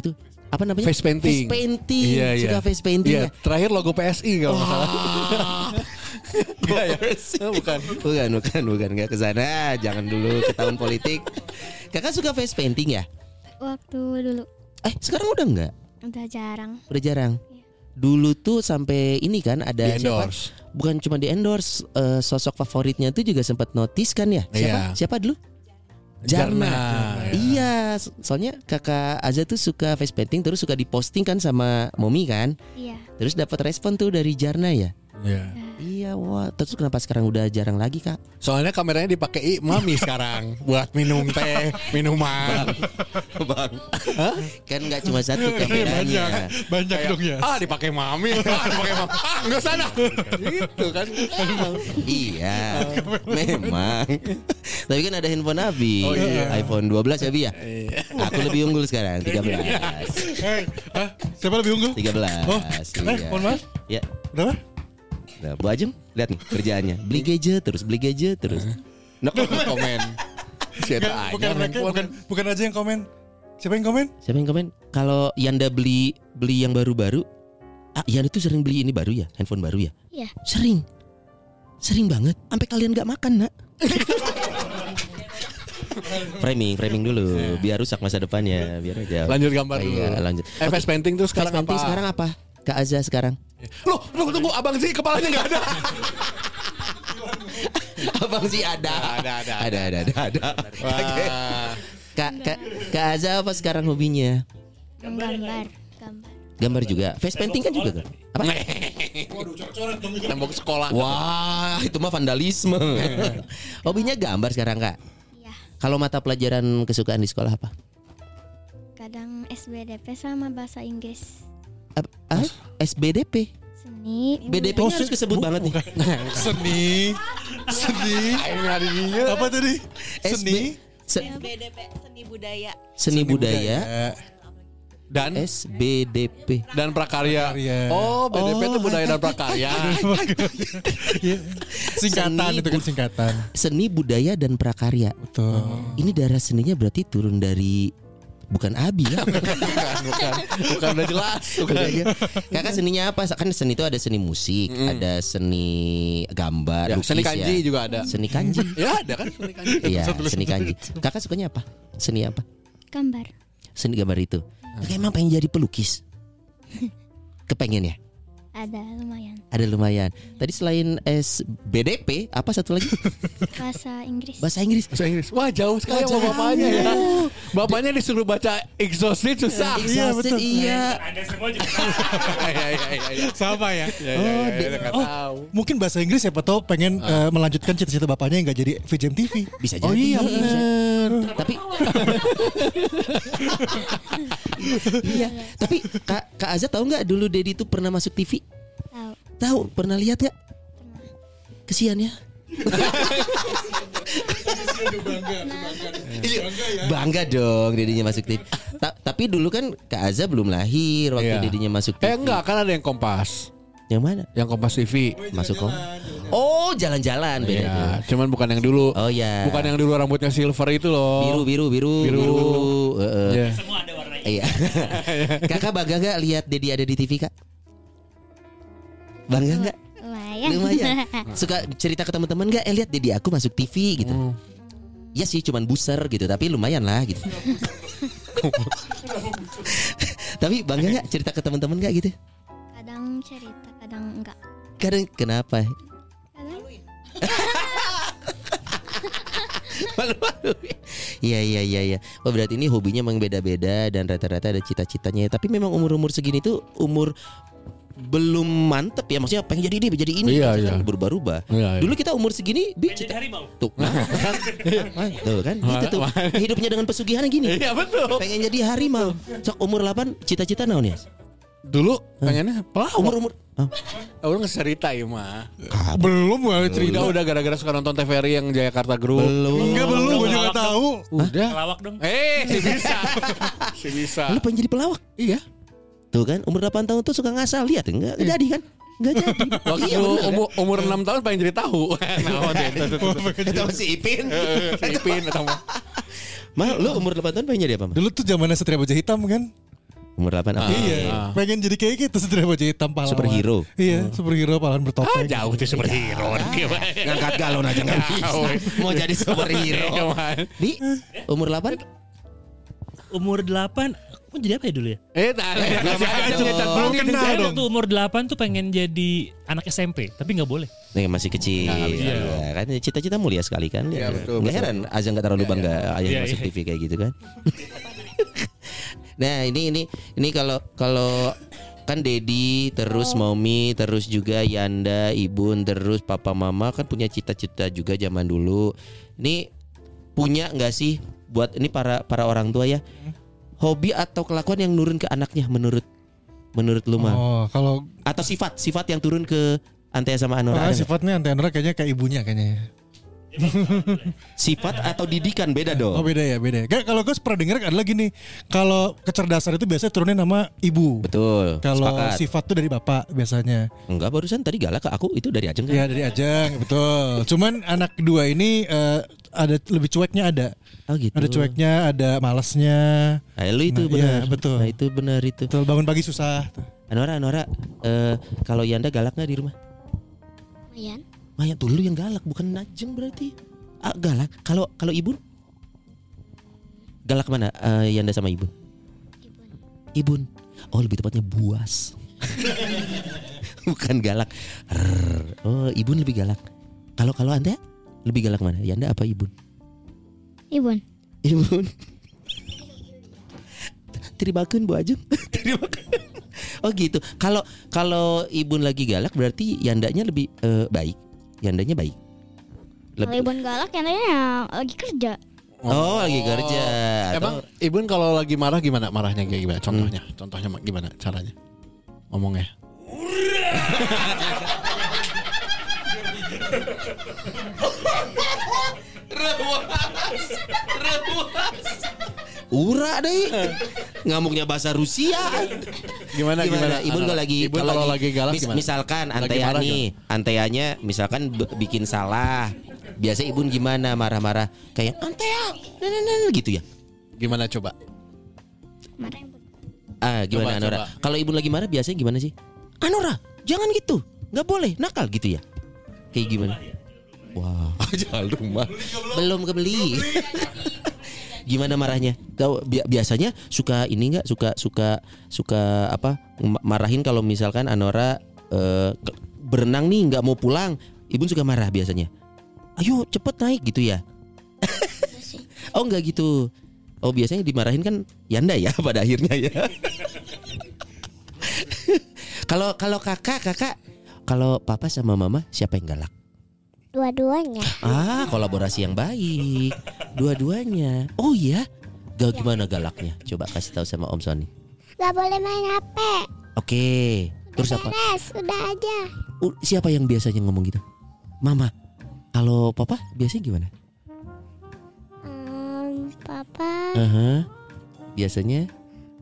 tuh? Apa namanya? Face painting. Face painting. Yeah, suka face painting. Yeah. Ya? Terakhir logo PSI kalau salah. Enggak ya? Bukan. Enggak ke sana. Jangan dulu ke tahun politik. Kakak suka face painting ya? Waktu dulu. Sekarang udah enggak? Udah jarang. Dulu tuh sampai ini kan ada siapa? Bukan cuma di endorse, sosok favoritnya tuh juga sempat notice kan ya? Siapa dulu? Jarna. Iya, soalnya kakak Azza tuh suka face painting terus suka diposting kan sama Momi kan? Iya. Terus dapat respon tuh dari Jarna ya? Iya. Iya, wah. Terus kenapa sekarang udah jarang lagi kak? Soalnya kameranya dipakai mami sekarang buat minum teh, minuman. Bang. Kan nggak cuma satu kameranya. Banyak dong ya. Dipakai mami. Nggak sana. Gitu kan? Iya. Memang. Tapi kan ada handphone Abi. iPhone 12 Abi ya. Aku lebih unggul sekarang 13. Siapa lebih unggul? 13. Mohon maaf. Ya. Berapa? Nah, Bu Ajeng, lihat nih kerjaannya. Beli gadget terus. Komen. Bukan aja yang komen. Siapa yang komen? Kalau Yanda beli yang baru-baru. Yanda tuh sering beli ini baru ya, handphone baru ya? Iya. Sering banget. Sampai kalian enggak makan, Nak. Framing dulu biar rusak masa depannya, biar aja. Lanjut gambar dulu. Iya, lanjut. Face painting terus sekarang apa? Kak Azza sekarang. Loh, tunggu Abang Zi kepalanya enggak ada. Abang Zi ada. Kak Azza apa sekarang hobinya? Gambar juga. Face painting kan juga kan? Apa? Tembok sekolah. Wah, itu mah vandalisme. Hobinya gambar sekarang, Kak? Iya. Kalau mata pelajaran kesukaan di sekolah apa? Kadang SBDP sama bahasa Inggris. SBDP seni BDP-nya harus disebut banget nih. Seni apa tadi? SBDP seni budaya dan SBDP dan prakarya. BDP itu budaya dan prakarya. Singkatan. Seni budaya dan prakarya. Betul. Ini darah seninya berarti turun dari bukan Abi ya. Bukan udah jelas. Kakak seninya apa? Kan seni itu ada seni musik, ada seni gambar, lukis, seni kanji juga ada. Seni kanji. Ya, ada kan seni kanji. Iya, seni kanji. Kakak sukanya apa? Seni apa? Gambar. Seni gambar itu. Kakak emang pengen jadi pelukis? Kepengen ya? Ada lumayan. Tadi selain SBDP, apa satu lagi? Bahasa Inggris. Wah, jauh sekali sama bapaknya ya. Bapaknya disuruh baca exhausted susah. Iya, betul. Iya. Ada semua juga. Iya. Sama ya. Mungkin bahasa Inggris siapa tahu pengen melanjutkan cita-cita bapaknya yang enggak jadi VJM TV. Bisa jadi. Oh iya, benar. Tapi iya, tapi Kak Azza tahu enggak dulu Dedi itu pernah masuk TV? Tahu pernah lihat ya? Kesian ya. Bangga dong Dedinya masuk TV. Tapi dulu kan Kak Azza belum lahir waktu Dedinya masuk TV. Enggak, kan ada yang Kompas. Yang mana? Yang Kompas TV. Masuk Kompas. Jalan-jalan bedanya. Cuman bukan yang dulu. Oh ya. Bukan yang dulu rambutnya silver itu loh. Biru. Semua ada warnanya. Iya. Kakak bangga enggak lihat Dedi ada di TV, Kak? Bangga enggak? Lumayan. Suka cerita ke teman-teman enggak? Lihat Dedi aku masuk TV gitu. Ya sih cuman buser gitu, tapi lumayan lah gitu. Tapi bangga enggak cerita ke teman-teman enggak gitu? Kadang cerita, kadang enggak. Kadang kenapa? Malu-malu. Iya. Oh berarti ini hobinya memang beda-beda dan rata-rata ada cita-citanya. Tapi memang umur segini tuh umur belum mantep ya, maksudnya pengen jadi ini, jadi ini, kan berubah-ubah. Dulu kita umur segini jadi harimau. Tuh. Tuh kan gitu tuh. Hidupnya dengan pesugihan gini. Iya betul. Pengen jadi harimau. Sok umur 8 cita-cita naon ya? Dulu pengennya pelawak. Umur-umur orang cerita ya mah. Belum ya cerita udah gara-gara suka nonton TVRI yang Jakarta Group. Belum. Enggak belum gue juga tahu. Udah. Pelawak dong. Si bisa. Si bisa. Lu pengen jadi pelawak? Iya. Tuh kan umur 8 tahun tuh suka ngasal lihat enggak jadi kan? Enggak jadi. Waktu iya, umur 6 tahun pengen jadi tahu. Nah, itu si Ipin. Si Ipin atau mah lu umur 8 tahun pengen jadi apa, mah? Dulu tuh zamannya Satria Baja Hitam kan? Umur 8 apa? Iya, pengen jadi kayak gitu Satria Baja Hitam pahlawan. Superhero. Iya, superhero pahlawan bertopeng. Ah, jauh tuh superhero. Ngangkat galon aja enggak bisa. Mau jadi superhero. Di umur 8? Umur 8 mau jadi apa ya dulu ya? Belum kenal dong. Tuh umur 8 tuh pengen jadi anak SMP, tapi enggak boleh. Nah, masih kecil. Kan cita-cita mulia sekali kan. Enggak heran Azang enggak terlalu bangga ayah masuk TV kayak gitu kan. Nah ini kalau kan Dedi terus Mommy terus juga Yanda Ibun terus Papa Mama kan punya cita-cita juga zaman dulu. Ini punya nggak sih buat ini para orang tua ya hobi atau kelakuan yang nurun ke anaknya menurut lu mah? Oh kalau atau sifat yang turun ke Antheya sama Anora? Sifatnya Anora kayaknya kayak ibunya kayaknya. Sifat atau didikan beda dong. Oh beda ya. Kalau gue pernah dengar adalah gini, kalau kecerdasan itu biasanya turunnya nama ibu. Betul. Kalau sifat tuh dari bapak biasanya. Enggak, barusan tadi galak ke aku itu dari Ajeng kan? Iya dari Ajeng, betul. Cuman anak kedua ini ada lebih cueknya ada. Oh gitu. Ada cueknya, ada malasnya. Nah, itu benar. Ya, betul. Nah, itu benar itu. Betul, bangun pagi susah. Anora, kalau Yanda galak nggak di rumah? Lumayan. Maya tuh lu yang galak bukan Najeng berarti. Ah, galak. Kalau Ibun? Galak mana? Yanda sama Ibun. Ibun. Oh, lebih tepatnya buas. Bukan galak. Rrr. Oh, Ibun lebih galak. Kalau Anda lebih galak mana? Yanda apa Ibun? Ibun. Terimakeun Bu Ajeng. Terimakeun. Oh gitu. Kalau Ibun lagi galak berarti Yandanya lebih baik. Yandanya baik. Kalau Ibun galak Yandanya lagi kerja. Oh lagi kerja. Emang Ibun kalau lagi marah gimana? Marahnya kayak gimana? Contohnya gimana caranya? Ngomongnya. Rewas. Ura deh. Ngamuknya bahasa Rusia. Gimana? Ibun kalau lagi galak gimana? Misalkan Antheya nih, Antheyanya misalkan bikin salah. Biasa Ibun gimana marah-marah? Kayak Antheya. Gitu ya. Gimana coba? Marah Ibun. Gimana coba, Anora? Kalau Ibun lagi marah biasanya gimana sih? Anora, jangan gitu. Enggak boleh nakal gitu ya. Kayak gimana? Wah, jual rumah. Belum kebeli. Gimana marahnya? Biasanya suka ini nggak? Suka apa? Marahin kalau misalkan Anora berenang nih nggak mau pulang, Ibun suka marah biasanya. Ayo cepet naik gitu ya? Oh nggak gitu? Oh biasanya dimarahin kan Yanda ya pada akhirnya ya. Kalau kakak, kalau papa sama mama siapa yang galak? Dua-duanya. Ah, kolaborasi yang baik. Dua-duanya. Oh iya. Gimana galaknya? Coba kasih tahu sama Om Sony. Gak boleh main HP. Oke. Terus apa? Udah aja. Siapa yang biasanya ngomong gitu? Mama. Kalau papa biasanya gimana? Papa. Biasanya?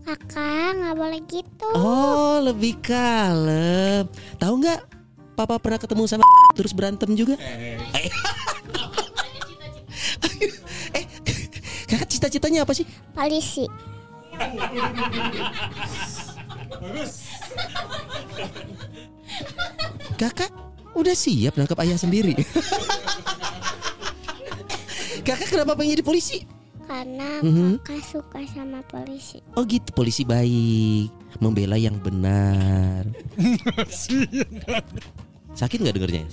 Kakak gak boleh gitu. Oh, lebih kalem. Tahu gak? Papa pernah ketemu sama terus berantem juga. Kakak cita-citanya apa sih? Polisi. Bagus. Kakak udah siap nangkap ayah sendiri. Kakak kenapa pengen jadi polisi? Karena kakak suka sama polisi. Oh gitu, polisi baik, membela yang benar. Sakit nggak dengernya?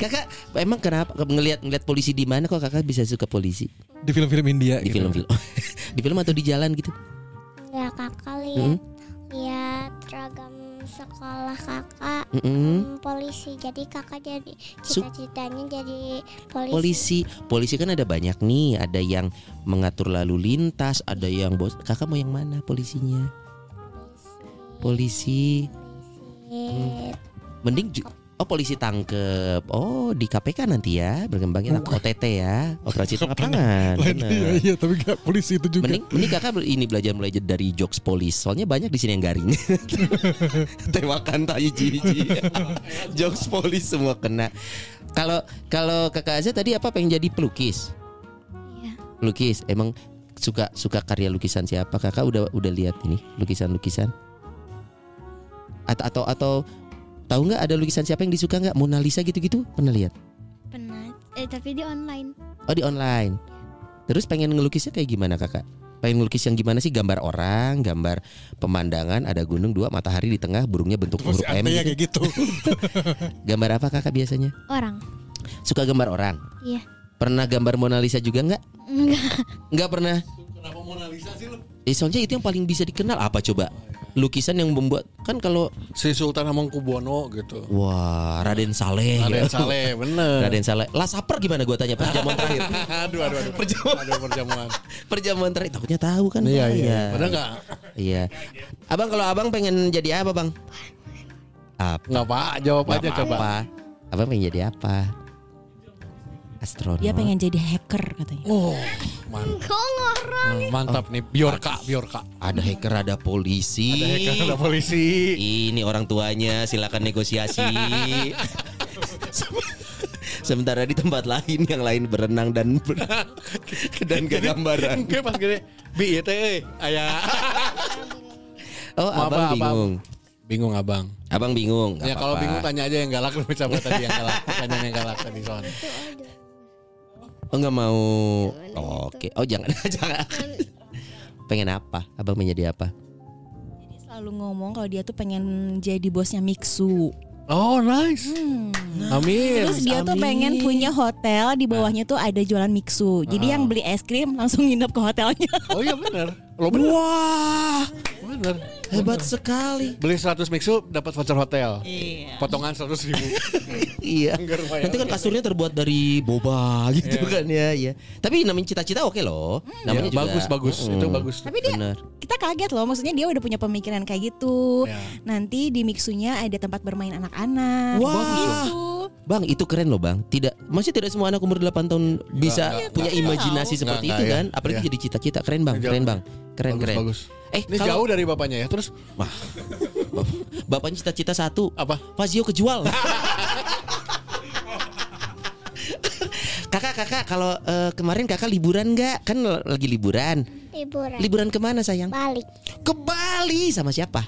Kakak emang kenapa ngelihat polisi di mana kok kakak bisa suka polisi? Di film-film India. Di film-film atau di jalan gitu? Ya kakak lihat Ya seragam sekolah kakak polisi. Jadi kakak jadi cita-citanya jadi polisi. Polisi kan ada banyak nih. Ada yang mengatur lalu lintas, ada yang bos. Kakak mau yang mana polisinya? Polisi. Mending polisi tangkep. Oh, di KPK nanti ya, berkembangnya OTT ya, operasi tangkap tangan. Iya, tapi enggak polisi itu juga. Mending kakak ini belajar dari jokes polis. Soalnya banyak di sini yang garing. Tewakan tayu ciri-ciri. Jokes polis semua kena. Kalau kakak Azza tadi apa pengen jadi pelukis? Iya. Pelukis. Emang suka karya lukisan siapa? Kakak udah lihat ini lukisan-lukisan. Atau tahu nggak ada lukisan siapa yang disuka nggak? Mona Lisa gitu-gitu pernah lihat? Pernah, tapi di online. Oh, di online. Terus pengen ngelukisnya kayak gimana kakak? Pengen ngelukis yang gimana sih? Gambar orang, gambar pemandangan, ada gunung, dua matahari di tengah, burungnya bentuk huruf M. Antheya kayak gitu. Gambar apa kakak biasanya? Orang. Suka gambar orang? Iya. Pernah gambar Mona Lisa juga nggak? Nggak pernah. Kenapa Mona Lisa sih lo? Soalnya itu yang paling bisa dikenal apa coba? Lukisan yang membuat kan kalau Sri Sultan Hamengkubuwono gitu. Wah, Raden Saleh gitu. Bener. Raden Saleh. Lasaper gimana gua tanya perjamuan terakhir? Aduh. Perjamuan terakhir takutnya tahu kan. Iya. Padahal enggak. Iya. Abang kalau abang pengen jadi apa, Bang? Apa? Enggak, Pak. Jawab aja coba. Apa? Abang pengen jadi apa? Astronot. Dia pengen jadi hacker katanya. Oh. Mantap nih, Biorka. Ada hacker, ada polisi. Ini orang tuanya, silakan negosiasi. Sementara di tempat lain yang lain berenang dan gak gambaran. Oke, pas gini, bi teh ayah. Oh, abang bingung. Bingung abang. Abang bingung. Ya kalau bingung tanya aja yang galak lu coba tadi yang galak. Tanya yang galak tadi soalnya. Oh nggak mau, oke. Oh jangan. Pengen apa? Abang menjadi apa? Jadi selalu ngomong kalau dia tuh pengen jadi bosnya Mixue. Oh nice. Amin. Terus dia tuh pengen punya hotel di bawahnya tuh ada jualan Mixue. Jadi yang beli es krim langsung nginep ke hotelnya. Oh iya benar. Wah. Benar. Hebat sekali. Beli 100 Mixue dapat voucher hotel. Iya. Potongan 100.000. Iya. Nanti kan kasurnya terbuat dari boba gitu kan ya. Tapi namanya cita-cita oke loh. Namanya juga bagus. Itu bagus. Tapi dia kita kaget loh. Maksudnya dia udah punya pemikiran kayak gitu. Ya. Nanti di Mixue-nya ada tempat bermain anak-anak. Wah. Bang, itu keren loh, Bang. Tidak semua anak umur 8 tahun bisa punya imajinasi seperti itu kan. Apalagi jadi cita-cita. Keren, Bang. Keren. Bagus. Ini kalau, jauh dari bapaknya ya. Terus bapaknya cita-cita satu. Apa? Fazio kejual. Kakak kalau kemarin kakak liburan gak? Kan lagi liburan. Liburan kemana sayang? Bali. Ke Bali sama siapa?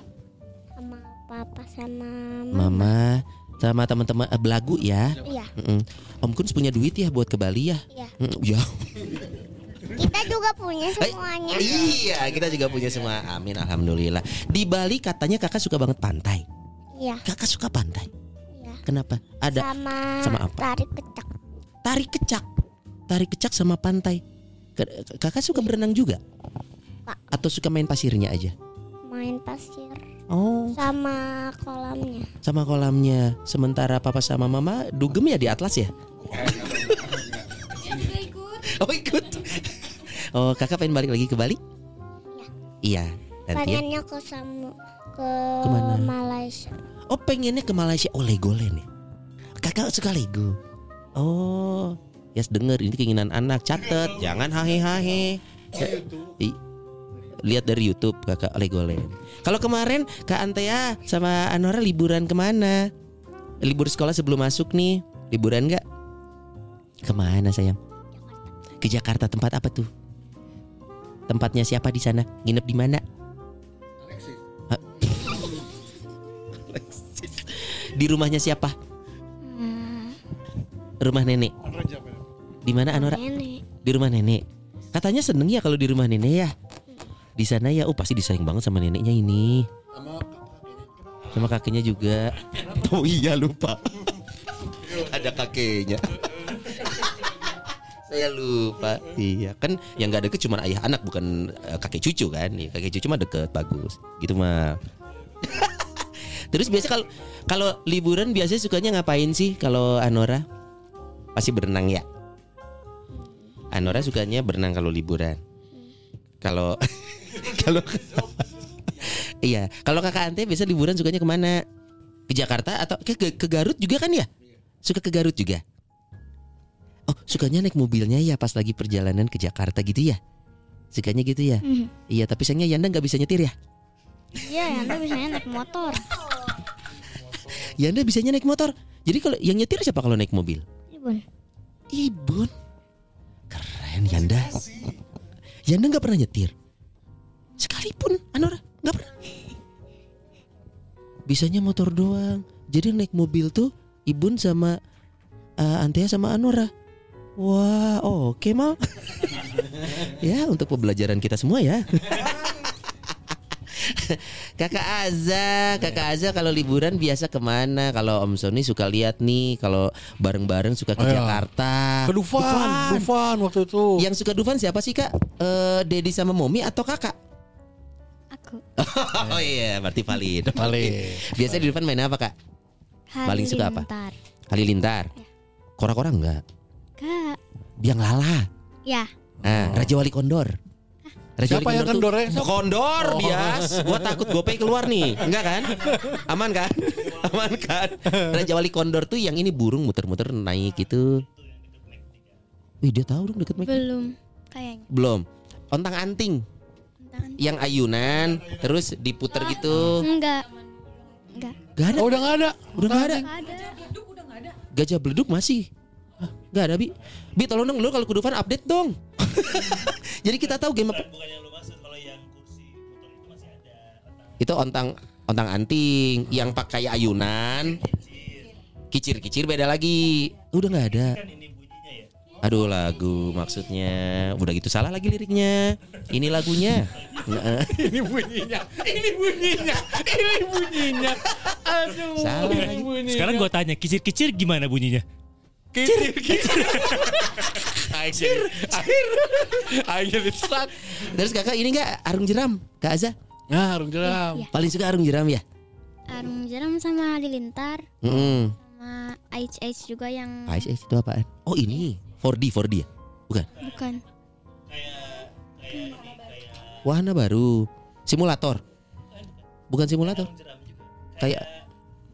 Sama papa sama mama. Sama teman-teman belagu ya. Iya. Om Kun punya duit ya buat ke Bali ya. Iya. Kita juga punya semuanya. Iya, kita juga punya semua. Amin, alhamdulillah. Di Bali katanya kakak suka banget pantai. Iya. Kakak suka pantai. Iya. Kenapa? Ada sama apa? Tarik kecak. Tarik kecak sama pantai. Kakak suka berenang juga? Pak. Atau suka main pasirnya aja? Main pasir. Oh. Sama kolamnya. Sementara papa sama mama dugem ya di atlas ya. Oh ikut. Oh kakak pengen balik lagi ke Bali? Iya. Pengennya ke Malaysia. Oh pengennya ke Malaysia. Oh Legoland nih. Kakak suka Lego. Oh yes, denger ini keinginan anak. Catet jangan hahe. Lihat dari YouTube kakak Legoland. Kalau kemarin Kak Antheya sama Anora liburan kemana? Libur sekolah sebelum masuk nih. Liburan gak? Kemana sayang? Ke Jakarta. Tempat apa tuh? Tempatnya siapa di sana? Nginep di mana? Alexis. Di rumahnya siapa? Rumah nenek. Di mana Anora? Nenek. Di rumah nenek. Katanya seneng ya kalau di rumah nenek ya. Di sana ya. Pasti disayang banget sama neneknya ini. Sama kakeknya juga. Oh iya lupa. Ada kakeknya. Saya lupa. Iya kan yang gak deket cuma ayah anak, bukan kakek cucu kan. Ya, kakek cucu mah deket, bagus gitu mah. Terus biasa kalau liburan biasanya sukanya ngapain sih kalau Anora? Pasti berenang ya. Anora sukanya berenang kalau liburan. Kalau iya, kalau Kakak Antheya biasa liburan sukanya kemana? Ke Jakarta atau ke Garut juga kan ya? Suka ke Garut juga. Oh, sukanya naik mobilnya ya pas lagi perjalanan ke Jakarta gitu ya? Sukanya gitu ya? Mm-hmm. Iya, tapi sayangnya Yanda nggak bisa nyetir ya? Iya, Yanda bisanya naik motor. Yanda bisanya naik motor. Jadi kalau yang nyetir siapa kalau naik mobil? Ibun. Ibun? Keren Yanda. Yanda nggak pernah nyetir sekalipun, Anora nggak pernah. Bisanya motor doang. Jadi naik mobil tuh Ibun sama Antheya sama Anora. Wah, oke Mal. Ya, untuk pembelajaran kita semua ya. Kakak Azza kalau liburan biasa kemana? Kalau Om Sony suka lihat nih, kalau bareng-bareng suka ke Jakarta. Ke Dufan waktu itu. Yang suka Dufan siapa sih Kak? Dedi sama Momi atau Kakak? Aku. Oh iya, berarti valid. Biasanya di Dufan main apa Kak? Paling suka apa? Halilintar. Ya. Kora-kora enggak? Kak. Biang Lala. Ya. Nah, Raja Wali Kondor. Raja siapa yang kondornya? Kondor bias. Gua takut GoPay keluar nih. Enggak kan? Aman kan? Raja Wali Kondor tuh yang ini burung muter-muter naik gitu. Wih, dia tahu dong deket mic. Belum kayaknya. Belum. Ontang-anting. Yang ayunan terus diputer gitu. Enggak. Enggak ada. Udah enggak ada. Gajah Beleduk masih. Enggak ada, Bi, tolong dong lu kalau ke Dufan update dong. Jadi kita tahu game apa. Bukan yang lu maksud, kalau yang kursi motor itu masih ada. Itu ontang-anting yang pakai ayunan. Kicir-kicir beda lagi. Udah enggak ada. Aduh, lagu maksudnya. Udah gitu salah lagi liriknya. Ini lagunya. Ini bunyinya. Aduh. Salah lagi. Sekarang gua tanya, kicir-kicir gimana bunyinya? Kicir. Akhir diserat. Terus Kakak ini enggak arung jeram, Kak Azza? Nah, arung jeram. Ya. Paling suka arung jeram ya? Arung jeram sama halilintar. Sama ice juga yang Ice itu apaan? Oh, ini 4D ya? Bukan. Kayak wahana baru. Simulator. Bukan simulator. Kayak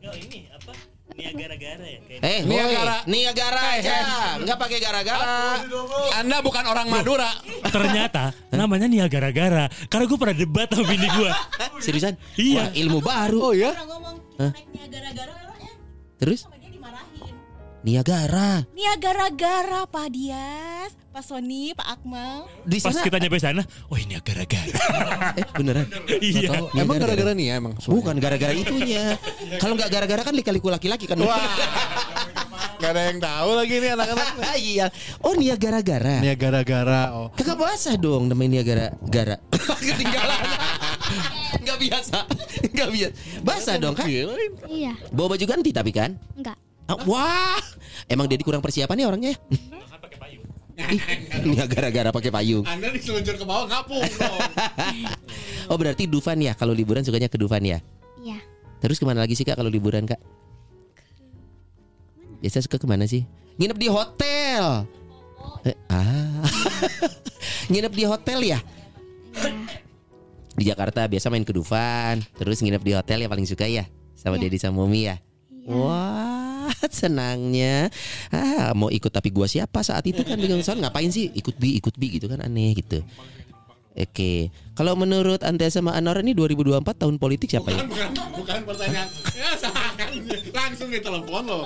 enggak ini apa? Niagara-gara ya? Niagara aja. Enggak pakai gara-gara. Anda bukan orang Madura. Ternyata namanya Niagara-gara. Karena gue pernah debat sama bini gue. Seriusan? Iya. Wah, ilmu baru. Oh ya? Niagara-gara ya? Terus? Niagara-gara Pak Dias, Pak Sony, Pak Akmal. Di pas kita nyampe sana, ini Niagara-gara. Beneran? Iya. Emang gara-gara nih ya emang? Bukan gara-gara itunya. Kalau nggak gara-gara kan lika-liku laki-laki kan. Wah, nggak ada yang tahu lagi nih anak-anak. Iya. Oh, Niagara-gara. Niagara-gara. Oh. Kakak puasa dong namanya Niagara-gara. Ketinggalan. Nggak biasa. Basah dong Kak. Iya. Bawa baju ganti tapi kan? Enggak. Wah, emang Dedi kurang persiapan ya orangnya. Kan pakai payung. Enggak gara-gara pakai payung. Anda diseluncur ke bawah ngapung dong. Oh, berarti Dufan ya kalau liburan sukanya ke Dufan ya? Iya. Terus kemana lagi sih Kak kalau liburan Kak? Biasa suka kemana sih? Nginep di hotel. Nginep di hotel ya? Di Jakarta biasa main ke Dufan, terus nginep di hotel ya paling suka ya? Sama Dedi sama Momi ya? Wah. Senangnya mau ikut tapi gua siapa saat itu kan bingung soal ngapain sih ikut bi gitu kan aneh gitu. Oke. Kalau menurut Antheya sama Anora ini 2024 tahun politik siapa ya? Bukan pertanyaan. Langsung ditelepon loh.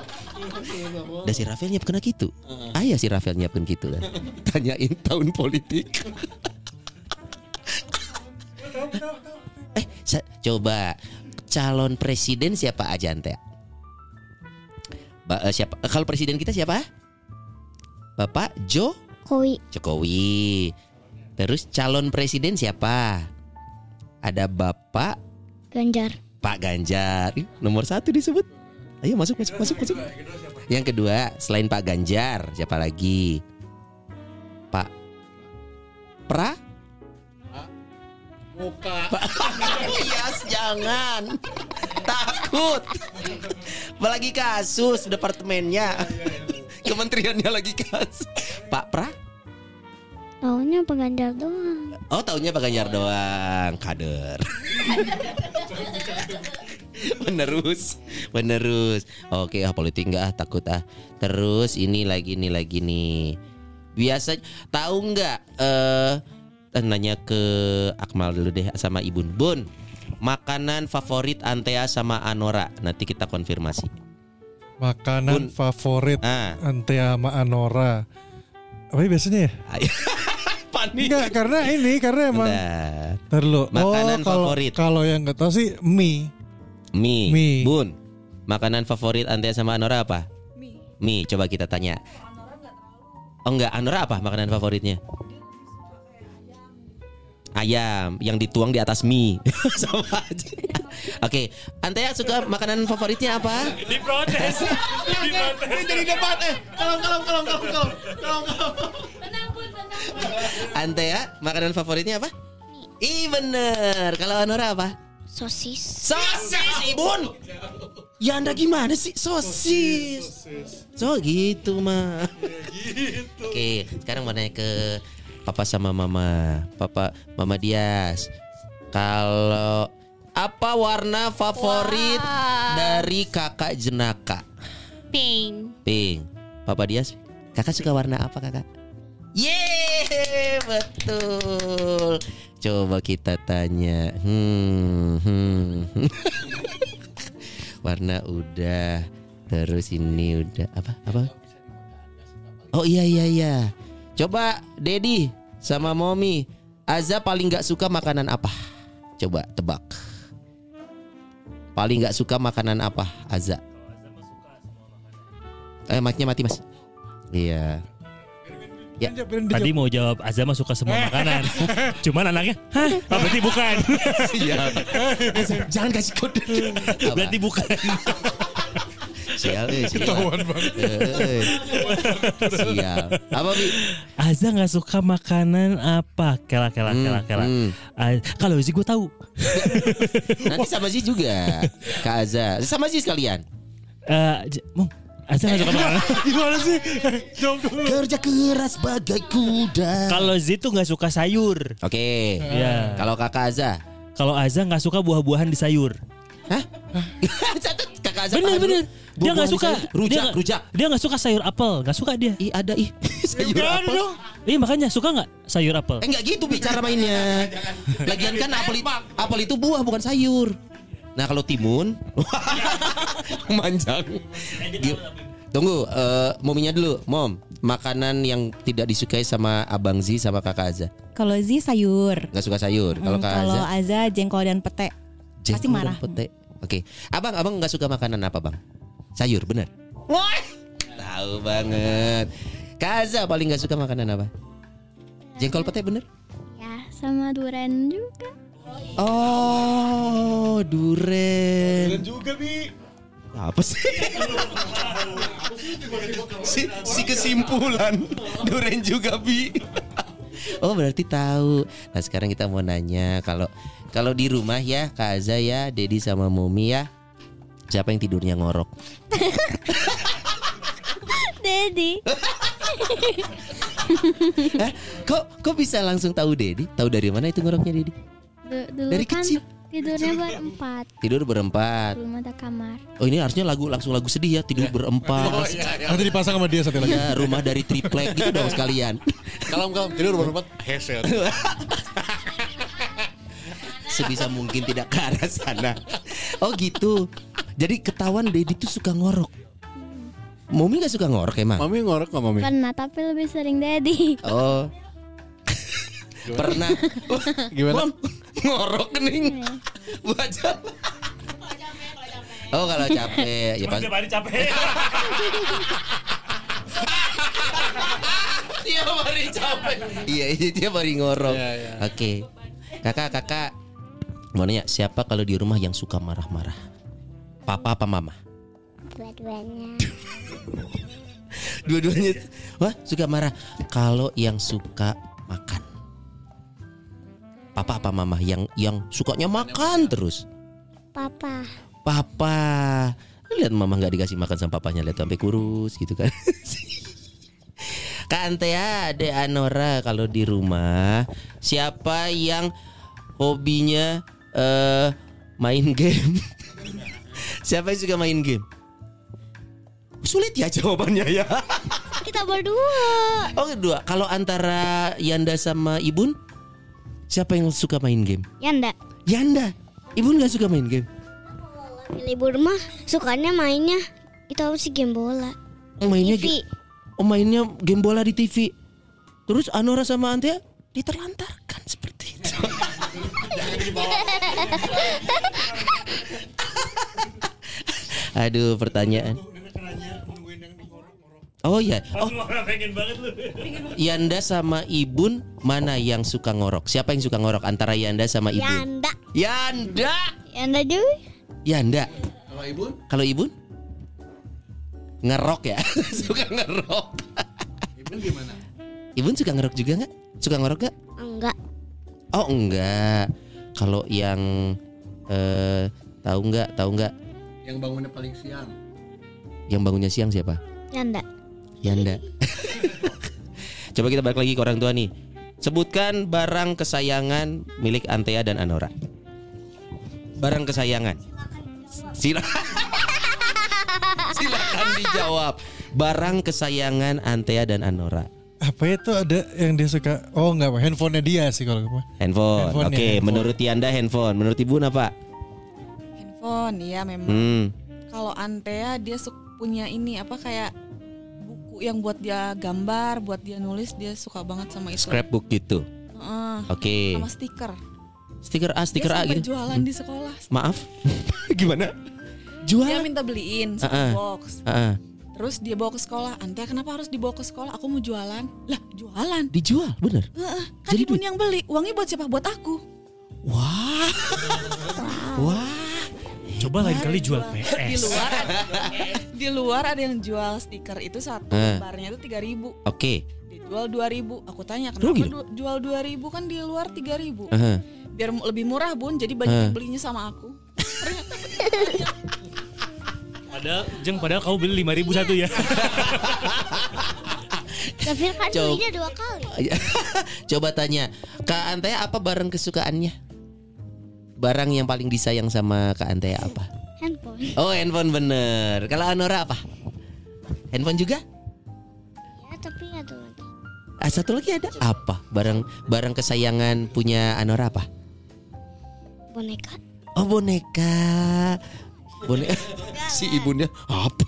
Dah si Rafael nyiapkan gitu. Ayah si Rafael nyiapkan gitu kan. Tanyain tahun politik. Coba calon presiden siapa aja Antheya? Siapa kalau presiden kita siapa? Bapak Jokowi. Terus calon presiden siapa? Ada Bapak Ganjar. Pak Ganjar. Nomor 1 disebut. Ayo masuk. Yang kedua selain Pak Ganjar siapa lagi? Pra? Muka. Yes, jangan. Takut. Apalagi kasus departemennya. Kementeriannya lagi kasus. Pak Pra? Taunya Pak Ganjar doang. Oh, taunya Pak Ganjar doang. Kader. Penerus. Oke, politik enggak takut ah. Terus ini lagi nih. Biasa tahu enggak nanya ke Akmal dulu deh sama Ibun. Bun, makanan favorit Antheya sama Anora. Nanti kita konfirmasi. Makanan Bun. Favorit Antheya sama Anora. Apa biasanya ya? Panik. Enggak, karena emang. Bentar dulu. Makanan favorit. Kalau yang enggak tahu sih mie. Bun, makanan favorit Antheya sama Anora apa? Mie. Coba kita tanya. Anora apa makanan favoritnya? Ayam yang dituang di atas mie. Sama aja. Oke, Antheya suka makanan favoritnya apa? Diprotes. Ini jadi debat. Kalem. Tenang. Antheya, makanan favoritnya apa? Mie. Ih, bener. Kalau Anora apa? Sosis. Ibun. Ya Anda gimana sih? Sosis. So gitu mah. Gitu. Oke, sekarang mau nanya ke Papa sama Mama. Papa, Mama Dias. Kalau apa warna favorit dari Kakak Jenaka? Pink. Papa Dias, Kakak suka warna apa, Kakak? Yeay, betul. Coba kita tanya. Warna udah. Terus ini udah apa? Oh iya. Coba Dedi sama Mommy, Azza paling gak suka makanan apa? Coba tebak. Paling gak suka makanan apa, Azza? Mic-nya mati, Mas. Iya. Ya. Tadi mau jawab Azza mah suka semua makanan. Cuman anaknya, hah? Berarti bukan. Siap. Jangan kasih kode. Berarti bukan. Sial. Ketahuan banget. Sial. Apa Bi? Azza nggak suka makanan apa? Kela. Kalau sih gue tahu. Nanti sama sih juga. Kak Azza sama sih sekalian. Mong. Azza nggak suka makanan. Gimana sih? Kerja keras bagai kuda. Kalau Zee tuh nggak suka sayur. Oke. Ya. Kalau Kakak Azza? Kalau Azza nggak suka buah-buahan di sayur. Hah? Bener. Dia nggak suka rujak. Dia nggak suka sayur apel, nggak suka dia. Ada. Sayur apel. Makanya suka nggak sayur apel? Enggak gitu bicara mainnya. Lagian kan apel itu buah bukan sayur. Nah kalau timun, manjang. Tunggu, mominya dulu, Mom. Makanan yang tidak disukai sama Abang Zee sama Kakak Azza. Kalau Zee sayur. Nggak suka sayur. Kalau Azza jengkol dan pete. Pasti marah. Oke, abang nggak suka makanan apa bang? Sayur, bener? Wah, tahu banget. Kaza paling nggak suka makanan apa? Jengkol pete bener? Ya, sama durian juga. Oh, durian. Durian juga bi. Apa sih? si kesimpulan durian juga bi. Oh berarti tahu. Nah sekarang kita mau nanya kalau di rumah ya Kak Azza ya, Dedi sama Mommy ya, siapa yang tidurnya ngorok? Dedi. Kok bisa langsung tahu Dedi? Tahu dari mana itu ngoroknya Dedi? Dulu dari kan kecil. Tidurnya berempat. Tidur berempat. Belum ada kamar. Oh ini harusnya lagu sedih ya, tidur berempat. Oh, iya. Nanti dipasang sama dia satu lagi. Ya, rumah dari triplek gitu dong sekalian. Kalem tidur berempat headset. Sebisa mungkin tidak ke arah sana. Oh gitu. Jadi ketahuan Dedi tuh suka ngorok. Mommy enggak suka ngorok emang? Mommy ngorok enggak Mommy? Pernah tapi lebih sering Dedi. Oh. Pernah. Gimana? Ngorok kening. Wajar. Oh kalau capek ya pasti capek. Dia baru capek. Iya, dia baru ngorok. Ya. Oke. Kakak. Mau nanya siapa kalau di rumah yang suka marah-marah? Papa apa mama? Dua-duanya. Dua-duanya. Wah, suka marah. Kalau yang suka makan. Papa apa mama yang sukanya makan terus? Papa. Papa. Lihat mama gak dikasih makan sama papanya, lihat sampai kurus gitu kan. Kak Antheya, Ade Anora, kalau di rumah siapa yang hobinya main game? Siapa yang suka main game? Sulit ya jawabannya ya. Kita berdua. Oh dua. Kalau antara Yanda sama Ibun, siapa yang suka main game? Yanda. Yanda. Ibun nggak suka main game. Libur mah sukanya mainnya itu apa sih, game bola. Mainnya TV. Mainnya game bola di TV. Terus Anora sama Antheya diterlantarkan seperti itu. Aduh, pertanyaan. Oh iya. Oh. Yanda sama Ibun mana yang suka ngorok? Siapa yang suka ngorok antara Yanda sama Ibun? Yanda. Yanda. Yanda juga. Yanda. Kalau Ibun? Kalau Ibun? Ngerok ya. Suka ngerok. Ibun gimana? Ibun suka ngerok juga enggak? Suka ngorok enggak? Enggak. Oh, enggak. Kalau yang tahu enggak? Tahu enggak? Yang bangunnya paling siang. Yang bangunnya siang siapa? Yanda. Yanda. Coba kita balik lagi ke orang tua nih. Sebutkan barang kesayangan milik Antheya dan Anora. Barang kesayangan. Silakan dijawab. Barang kesayangan Antheya dan Anora. Apa itu ada yang dia suka? Oh enggak, apa? Handphonenya dia sih kalau gue. Handphone. Oke, okay. Menurut Yanda handphone. Menurut Ibu apa? Handphone, iya memang. Kalau Antheya dia punya ini apa kayak yang buat dia gambar, buat dia nulis, dia suka banget sama itu. Scrapbook gitu. Oke. Okay. Sama stiker. Stiker dia A gitu. Jualan di sekolah. Maaf. Gimana? Jualan. Dia minta beliin satu box. Terus dia bawa ke sekolah. Antheya, kenapa harus dibawa ke sekolah? Aku mau jualan. Lah, jualan. Dijual, bener? Kan Ibun yang beli. Uangnya buat siapa? Buat aku. Wah. Wah. Coba lain kali jual PS. Di luar ada yang jual stiker itu satu lembarnya itu 3.000. Oke. Dijual 2.000. Aku tanya kenapa jual 2.000 kan di luar 3.000. Biar lebih murah Bun, jadi banyak yang belinya sama aku. Padahal kau beli 5.000 satu ya. Tapi kan belinya 2 kali. Coba tanya Kak Antheya apa barang kesukaannya? Barang yang paling disayang sama Kak Antheya apa? Handphone. Oh, handphone bener. Kalau Anora apa? Handphone juga? Ya, tapi satu lagi. Satu lagi ada apa? Barang kesayangan punya Anora apa? Boneka. Oh, boneka. Boneka. Si ibunya apa?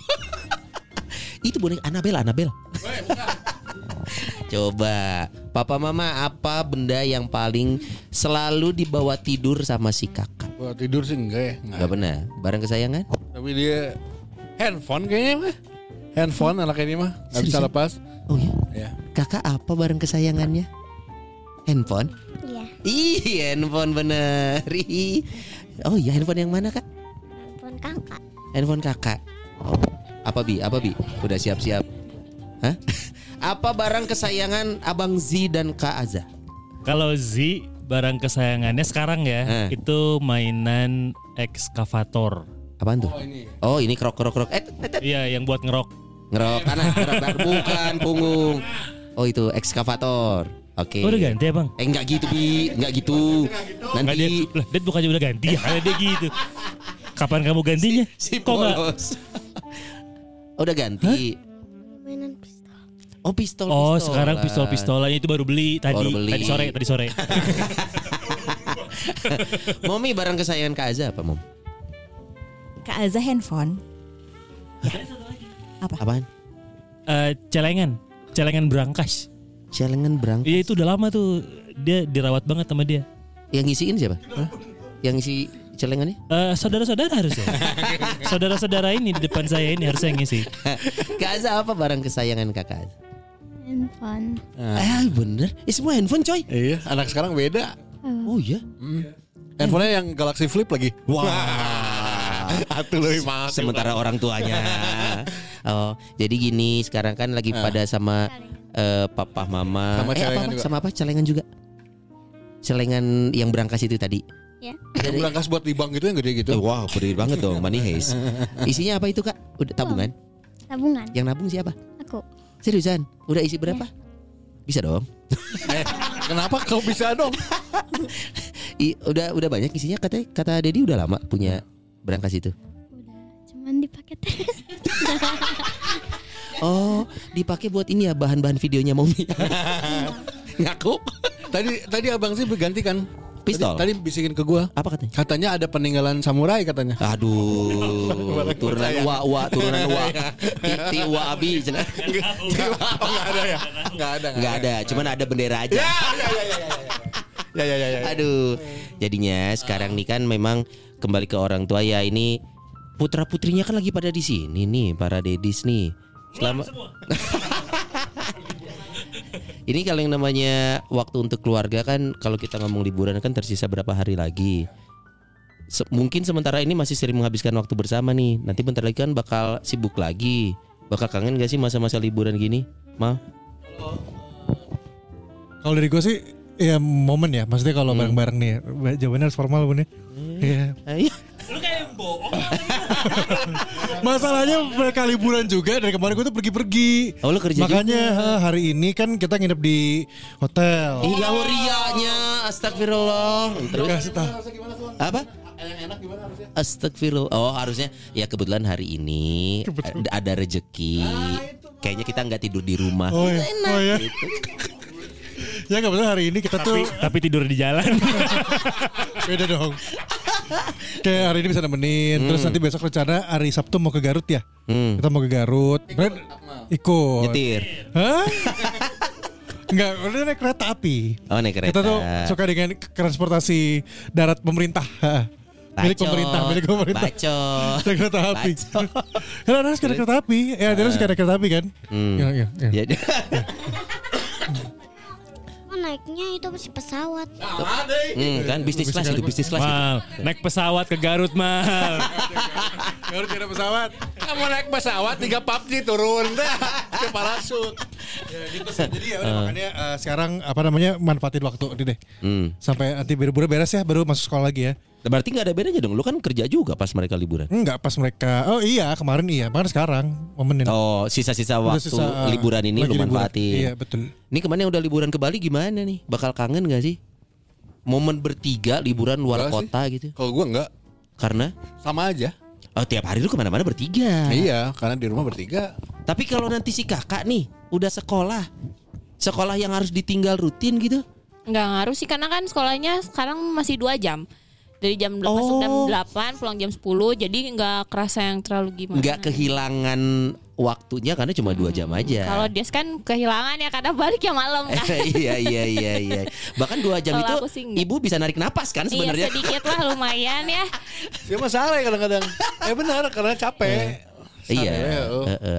Itu boneka Anabel. Coba, Papa Mama apa benda yang paling selalu dibawa tidur sama si kakak? Bawa tidur sih enggak ya. Enggak benar. Barang kesayangan? Tapi dia handphone kayaknya mah. Handphone anak ini mah enggak bisa lepas. Oh iya. Ya. Kakak apa barang kesayangannya? Handphone? Iya. Ih, handphone bener. Oh iya, handphone yang mana, Kak? Handphone kakak. Handphone kakak. Oh. Apa Bi? Udah siap-siap. Hah? Apa barang kesayangan Abang Z dan Kak Aza? Kalau Z barang kesayangannya sekarang ya itu mainan ekskavator. Apaan tuh? Oh ini krok. Iya, yang buat ngerok tanah, bukan punggung. Oh itu ekskavator. Oke. Udah ganti ya Bang? Enggak gitu Bi, enggak gitu. Nanti dia bukannya udah ganti ya, ada dia gitu. Kapan kamu gantinya? Si kok enggak? Udah ganti. Mainan oh pistol. Oh sekarang pistol-pistolannya itu baru beli tadi. Tadi sore. Momi barang kesayangan Kak Aza apa Mom? Kak Aza handphone. Ya. Apa? Apaan? Celengan berangkas. Iya itu udah lama tuh, dia dirawat banget sama dia. Yang ngisiin siapa? Hah? Yang ngisi celengannya? Saudara-saudara harusnya. Saudara-saudara ini di depan saya ini harusnya yang ngisi. Kak Aza apa barang kesayangan Kakak Aza? Handphone. Bener. Semua handphone coy. Iya, anak sekarang beda. Oh iya. Handphonenya yang Galaxy Flip lagi. Wah. Atuh loh, maaf. Sementara orang tuanya. Oh, jadi gini, sekarang kan lagi pada sama papa mama. Sama apa? Juga. Sama apa? Celengan juga. selengan yang berangkas itu tadi. Ya. Yang berangkas buat di bank itu yang gede gitu. Wah, wow, gede banget dong, money haze. Isinya apa itu, Kak? Udah tabungan? Tabungan. Yang nabung siapa? Aku. Seriusan? Udah isi berapa? Ya. Bisa dong. Kenapa kau bisa dong? Udah banyak isinya kata Dedi udah lama punya berangkas itu. Udah, cuman dipakai terus. Oh, dipakai buat ini ya bahan-bahan videonya Momi. Ngaku. Tadi abang sih berganti kan? Pistol. Tadi bisikin ke gua. Apa katanya? Katanya ada peninggalan samurai katanya. Aduh. turunan wa. Titi wa abi. Enggak ada. Cuman ada bendera aja. Ya. Aduh. Jadinya sekarang nih kan memang kembali ke orang tua ya, ini putra-putrinya kan lagi pada di sini nih, para dedis nih. Selama ini kalau yang namanya waktu untuk keluarga kan, kalau kita ngomong liburan kan tersisa berapa hari lagi. Mungkin sementara ini masih sering menghabiskan waktu bersama nih. Nanti bentar lagi kan bakal sibuk lagi. Bakal kangen gak sih masa-masa liburan gini, Ma? Kalau dari gue sih ya momen ya. Maksudnya kalau bareng-bareng nih, jawabannya harus formal pun ya. Iya. Lu kayak bohong. Masalahnya mereka liburan juga. Dari kemarin gue tuh pergi-pergi. Oh, lu kerja. Makanya juga hari ini kan kita nginep di hotel. Iya, riaknya. Astagfirullah. Terus apa? Enak gimana harusnya? Astagfirullah. Oh, harusnya ya kebetulan hari ini ada rejeki. Kayaknya kita nggak tidur di rumah. Oh, iya. Enak. Oh, iya. Gitu. Ya kebetulan hari ini kita tuh tapi tidur di jalan. Beda dong. Kayak hari ini bisa nemenin. Terus nanti besok rencana hari Sabtu mau ke Garut ya. Kita mau ke Garut. Ikut. Nyetir. Hah? Enggak, udah naik kereta api. Oh, naik kereta. Kita tuh suka dengan transportasi darat pemerintah. Milik pemerintah. Bacot. Naik kereta api. Karena harus naik kereta api. Ya, terus suka naik kereta api kan. Ya. Naiknya itu masih pesawat. Kan bisnis kelas itu, bisnis kelas. Naik pesawat ke Garut mal. Garut ada pesawat. Kamu naik pesawat 3 PUBG turun ke parasut. Ya gitu sih. Jadi ya udah makanya sekarang apa namanya manfaatin waktu ini deh. Sampai nanti buru-buru beres ya baru masuk sekolah lagi ya. Berarti gak ada bedanya dong, lu kan kerja juga pas mereka liburan. Enggak, pas mereka, oh iya kemarin iya, makanya sekarang momenin. Oh, sisa-sisa waktu liburan ini lu manfaatin. Iya, betul. Ini kemarin udah liburan ke Bali gimana nih? Bakal kangen gak sih? Momen bertiga liburan luar kota sih. Gitu. Kalau gue enggak. Karena? Sama aja. Oh, tiap hari lu kemana-mana bertiga. Iya, karena di rumah bertiga. Tapi kalau nanti si kakak nih udah sekolah yang harus ditinggal rutin gitu? Enggak ngaruh sih, karena kan sekolahnya sekarang masih 2 jam. Dari jam 8 masuk jam 8, pulang jam 10. Jadi gak kerasa yang terlalu gimana. Gak kehilangan waktunya karena cuma 2 jam aja. Kalau dia kan kehilangan ya karena balik ya malam kan. Iya. Bahkan 2 jam itu ibu bisa narik napas kan sebenarnya. Iya sedikit lah lumayan ya. Ya masalah ya kadang-kadang. Ya benar karena capek. Iya.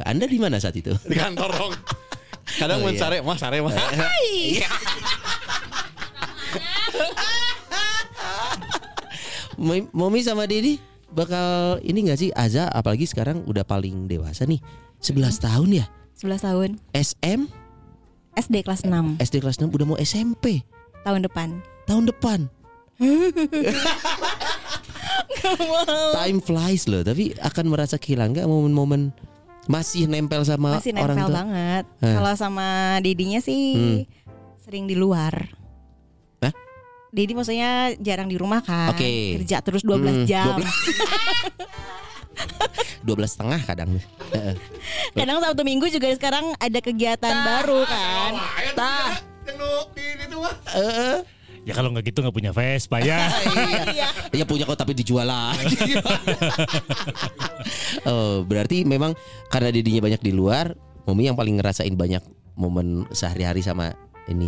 Anda di mana saat itu? Di kantor dong. Kadang mencari mas. Iya. Momi sama Dedi bakal ini gak sih Aza, apalagi sekarang udah paling dewasa nih 11 tahun ya? 11 tahun SD kelas 6. SD kelas 6 udah mau SMP. Tahun depan Time flies loh. Tapi akan merasa kehilangan gak momen-momen masih nempel sama orang tua? Masih nempel banget. Kalau sama Dedinya sih sering di luar. Dedi maksudnya jarang di rumah kan. Kerja terus 12 jam. 12 setengah kadang. Kadang Sabtu Minggu juga sekarang ada kegiatan baru kan. Ya kalau gak gitu gak punya Vespa ya. Ya punya kok tapi dijual lagi. Oh, berarti memang karena Dedinya banyak di luar, Momi yang paling ngerasain banyak momen sehari-hari sama ini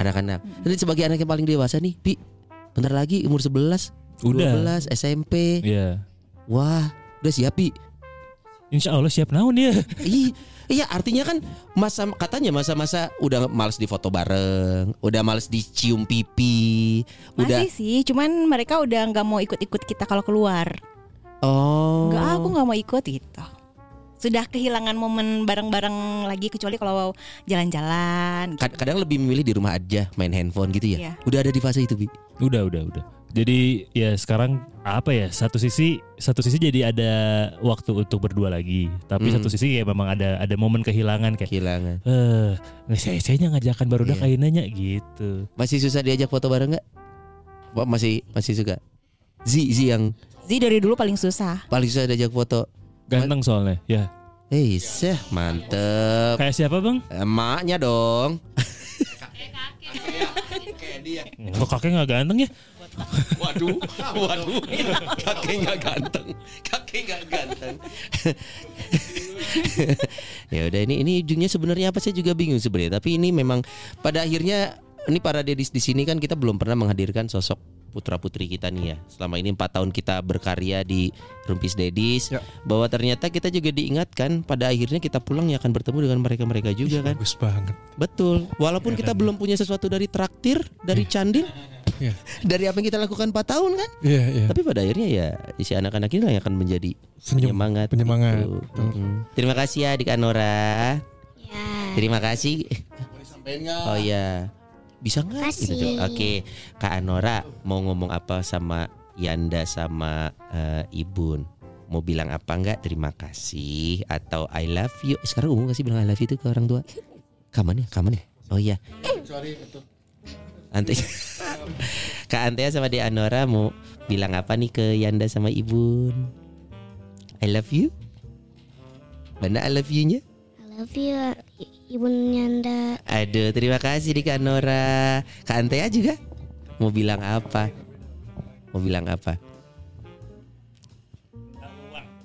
anak-anak. Jadi sebagai anak yang paling dewasa nih, Pi, bentar lagi umur 11, udah. 12 SMP. Iya. Wah, udah siap, Pi? Insya Allah siap naon ya. Iya, artinya kan masa-masa udah malas difoto bareng, udah malas dicium pipi. Masih sih, cuman mereka udah nggak mau ikut-ikut kita kalau keluar. Oh. Nggak, aku nggak mau ikut gitu. sudah kehilangan momen bareng-bareng lagi, kecuali kalau jalan-jalan gitu. Kadang lebih memilih di rumah aja main handphone gitu ya. Yeah. Udah ada di fase itu, Bi. Udah. Jadi ya sekarang apa ya, satu sisi jadi ada waktu untuk berdua lagi, tapi satu sisi ya memang ada momen kehilangan kayak saya ngajakan baru udah kainanya gitu. Masih susah diajak foto bareng nggak? Masih suka Zi dari dulu paling susah diajak foto, ganteng soalnya ya. Seh mantep kayak siapa bang? Emaknya dong. Kayak dia. Kok kakek nggak ganteng ya? Waduh, kakek nggak ganteng. Ya udah, ini ujungnya sebenarnya apa, saya juga bingung sebenarnya. Tapi ini memang pada akhirnya ini para dedis di sini kan kita belum pernah menghadirkan sosok putra putri kita nih ya. Selama ini 4 tahun kita berkarya di Rumpis Dedis ya. Bahwa ternyata kita juga diingatkan, pada akhirnya kita pulang ya akan bertemu dengan mereka-mereka juga kan. Bagus banget. Betul. Walaupun kita belum punya sesuatu dari traktir, dari candil, dari apa yang kita lakukan 4 tahun kan. Tapi pada akhirnya ya isi anak-anak ini yang akan menjadi penyemangat. Terima kasih ya adik Anora. Ya. Terima kasih. Boleh sampein enggak? Oh iya. Bisa nggak? Gitu. Oke, Kak Anora mau ngomong apa sama Yanda sama Ibun? Mau bilang apa nggak? Terima kasih atau I love you? Sekarang umum nggak sih bilang I love you itu ke orang tua? Kaman ya? Oh iya. Sorry betul. Kak Antheya sama Dek Anora mau bilang apa nih ke Yanda sama Ibun? I love you? Mana I love you-nya? I love you Ibun Yanda. Aduh, terima kasih di Kak Nora. Kak Antheya juga mau bilang apa?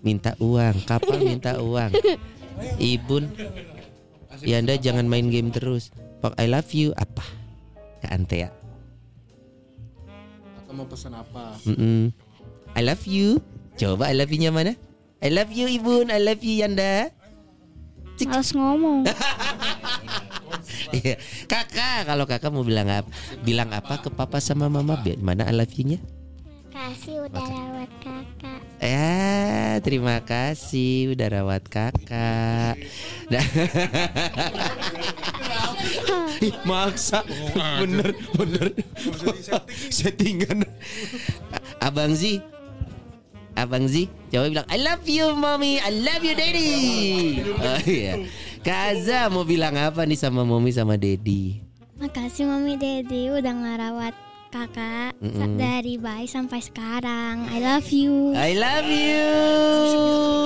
Minta uang. Kapan minta uang? Ibun Yanda jangan main game terus. Pak I love you apa? Kak Antheya. Atau mau pesan apa? I love you. Coba I love you-nya mana? I love you Ibun, I love you Yanda. Harus ngomong. Iya. Kakak, kalau kakak mau bilang apa ke papa sama mama? Mana I love you-nya? Kasih udah rawat kakak. Terima kasih udah rawat kakak. Maksa. Bener. Settingan. Abang Zi, coba bilang I love you mommy, I love you daddy. Oh iya. Kaza mau bilang apa nih sama mommy sama daddy? Makasih mommy daddy udah ngerawat kakak dari bayi sampai sekarang. I love you.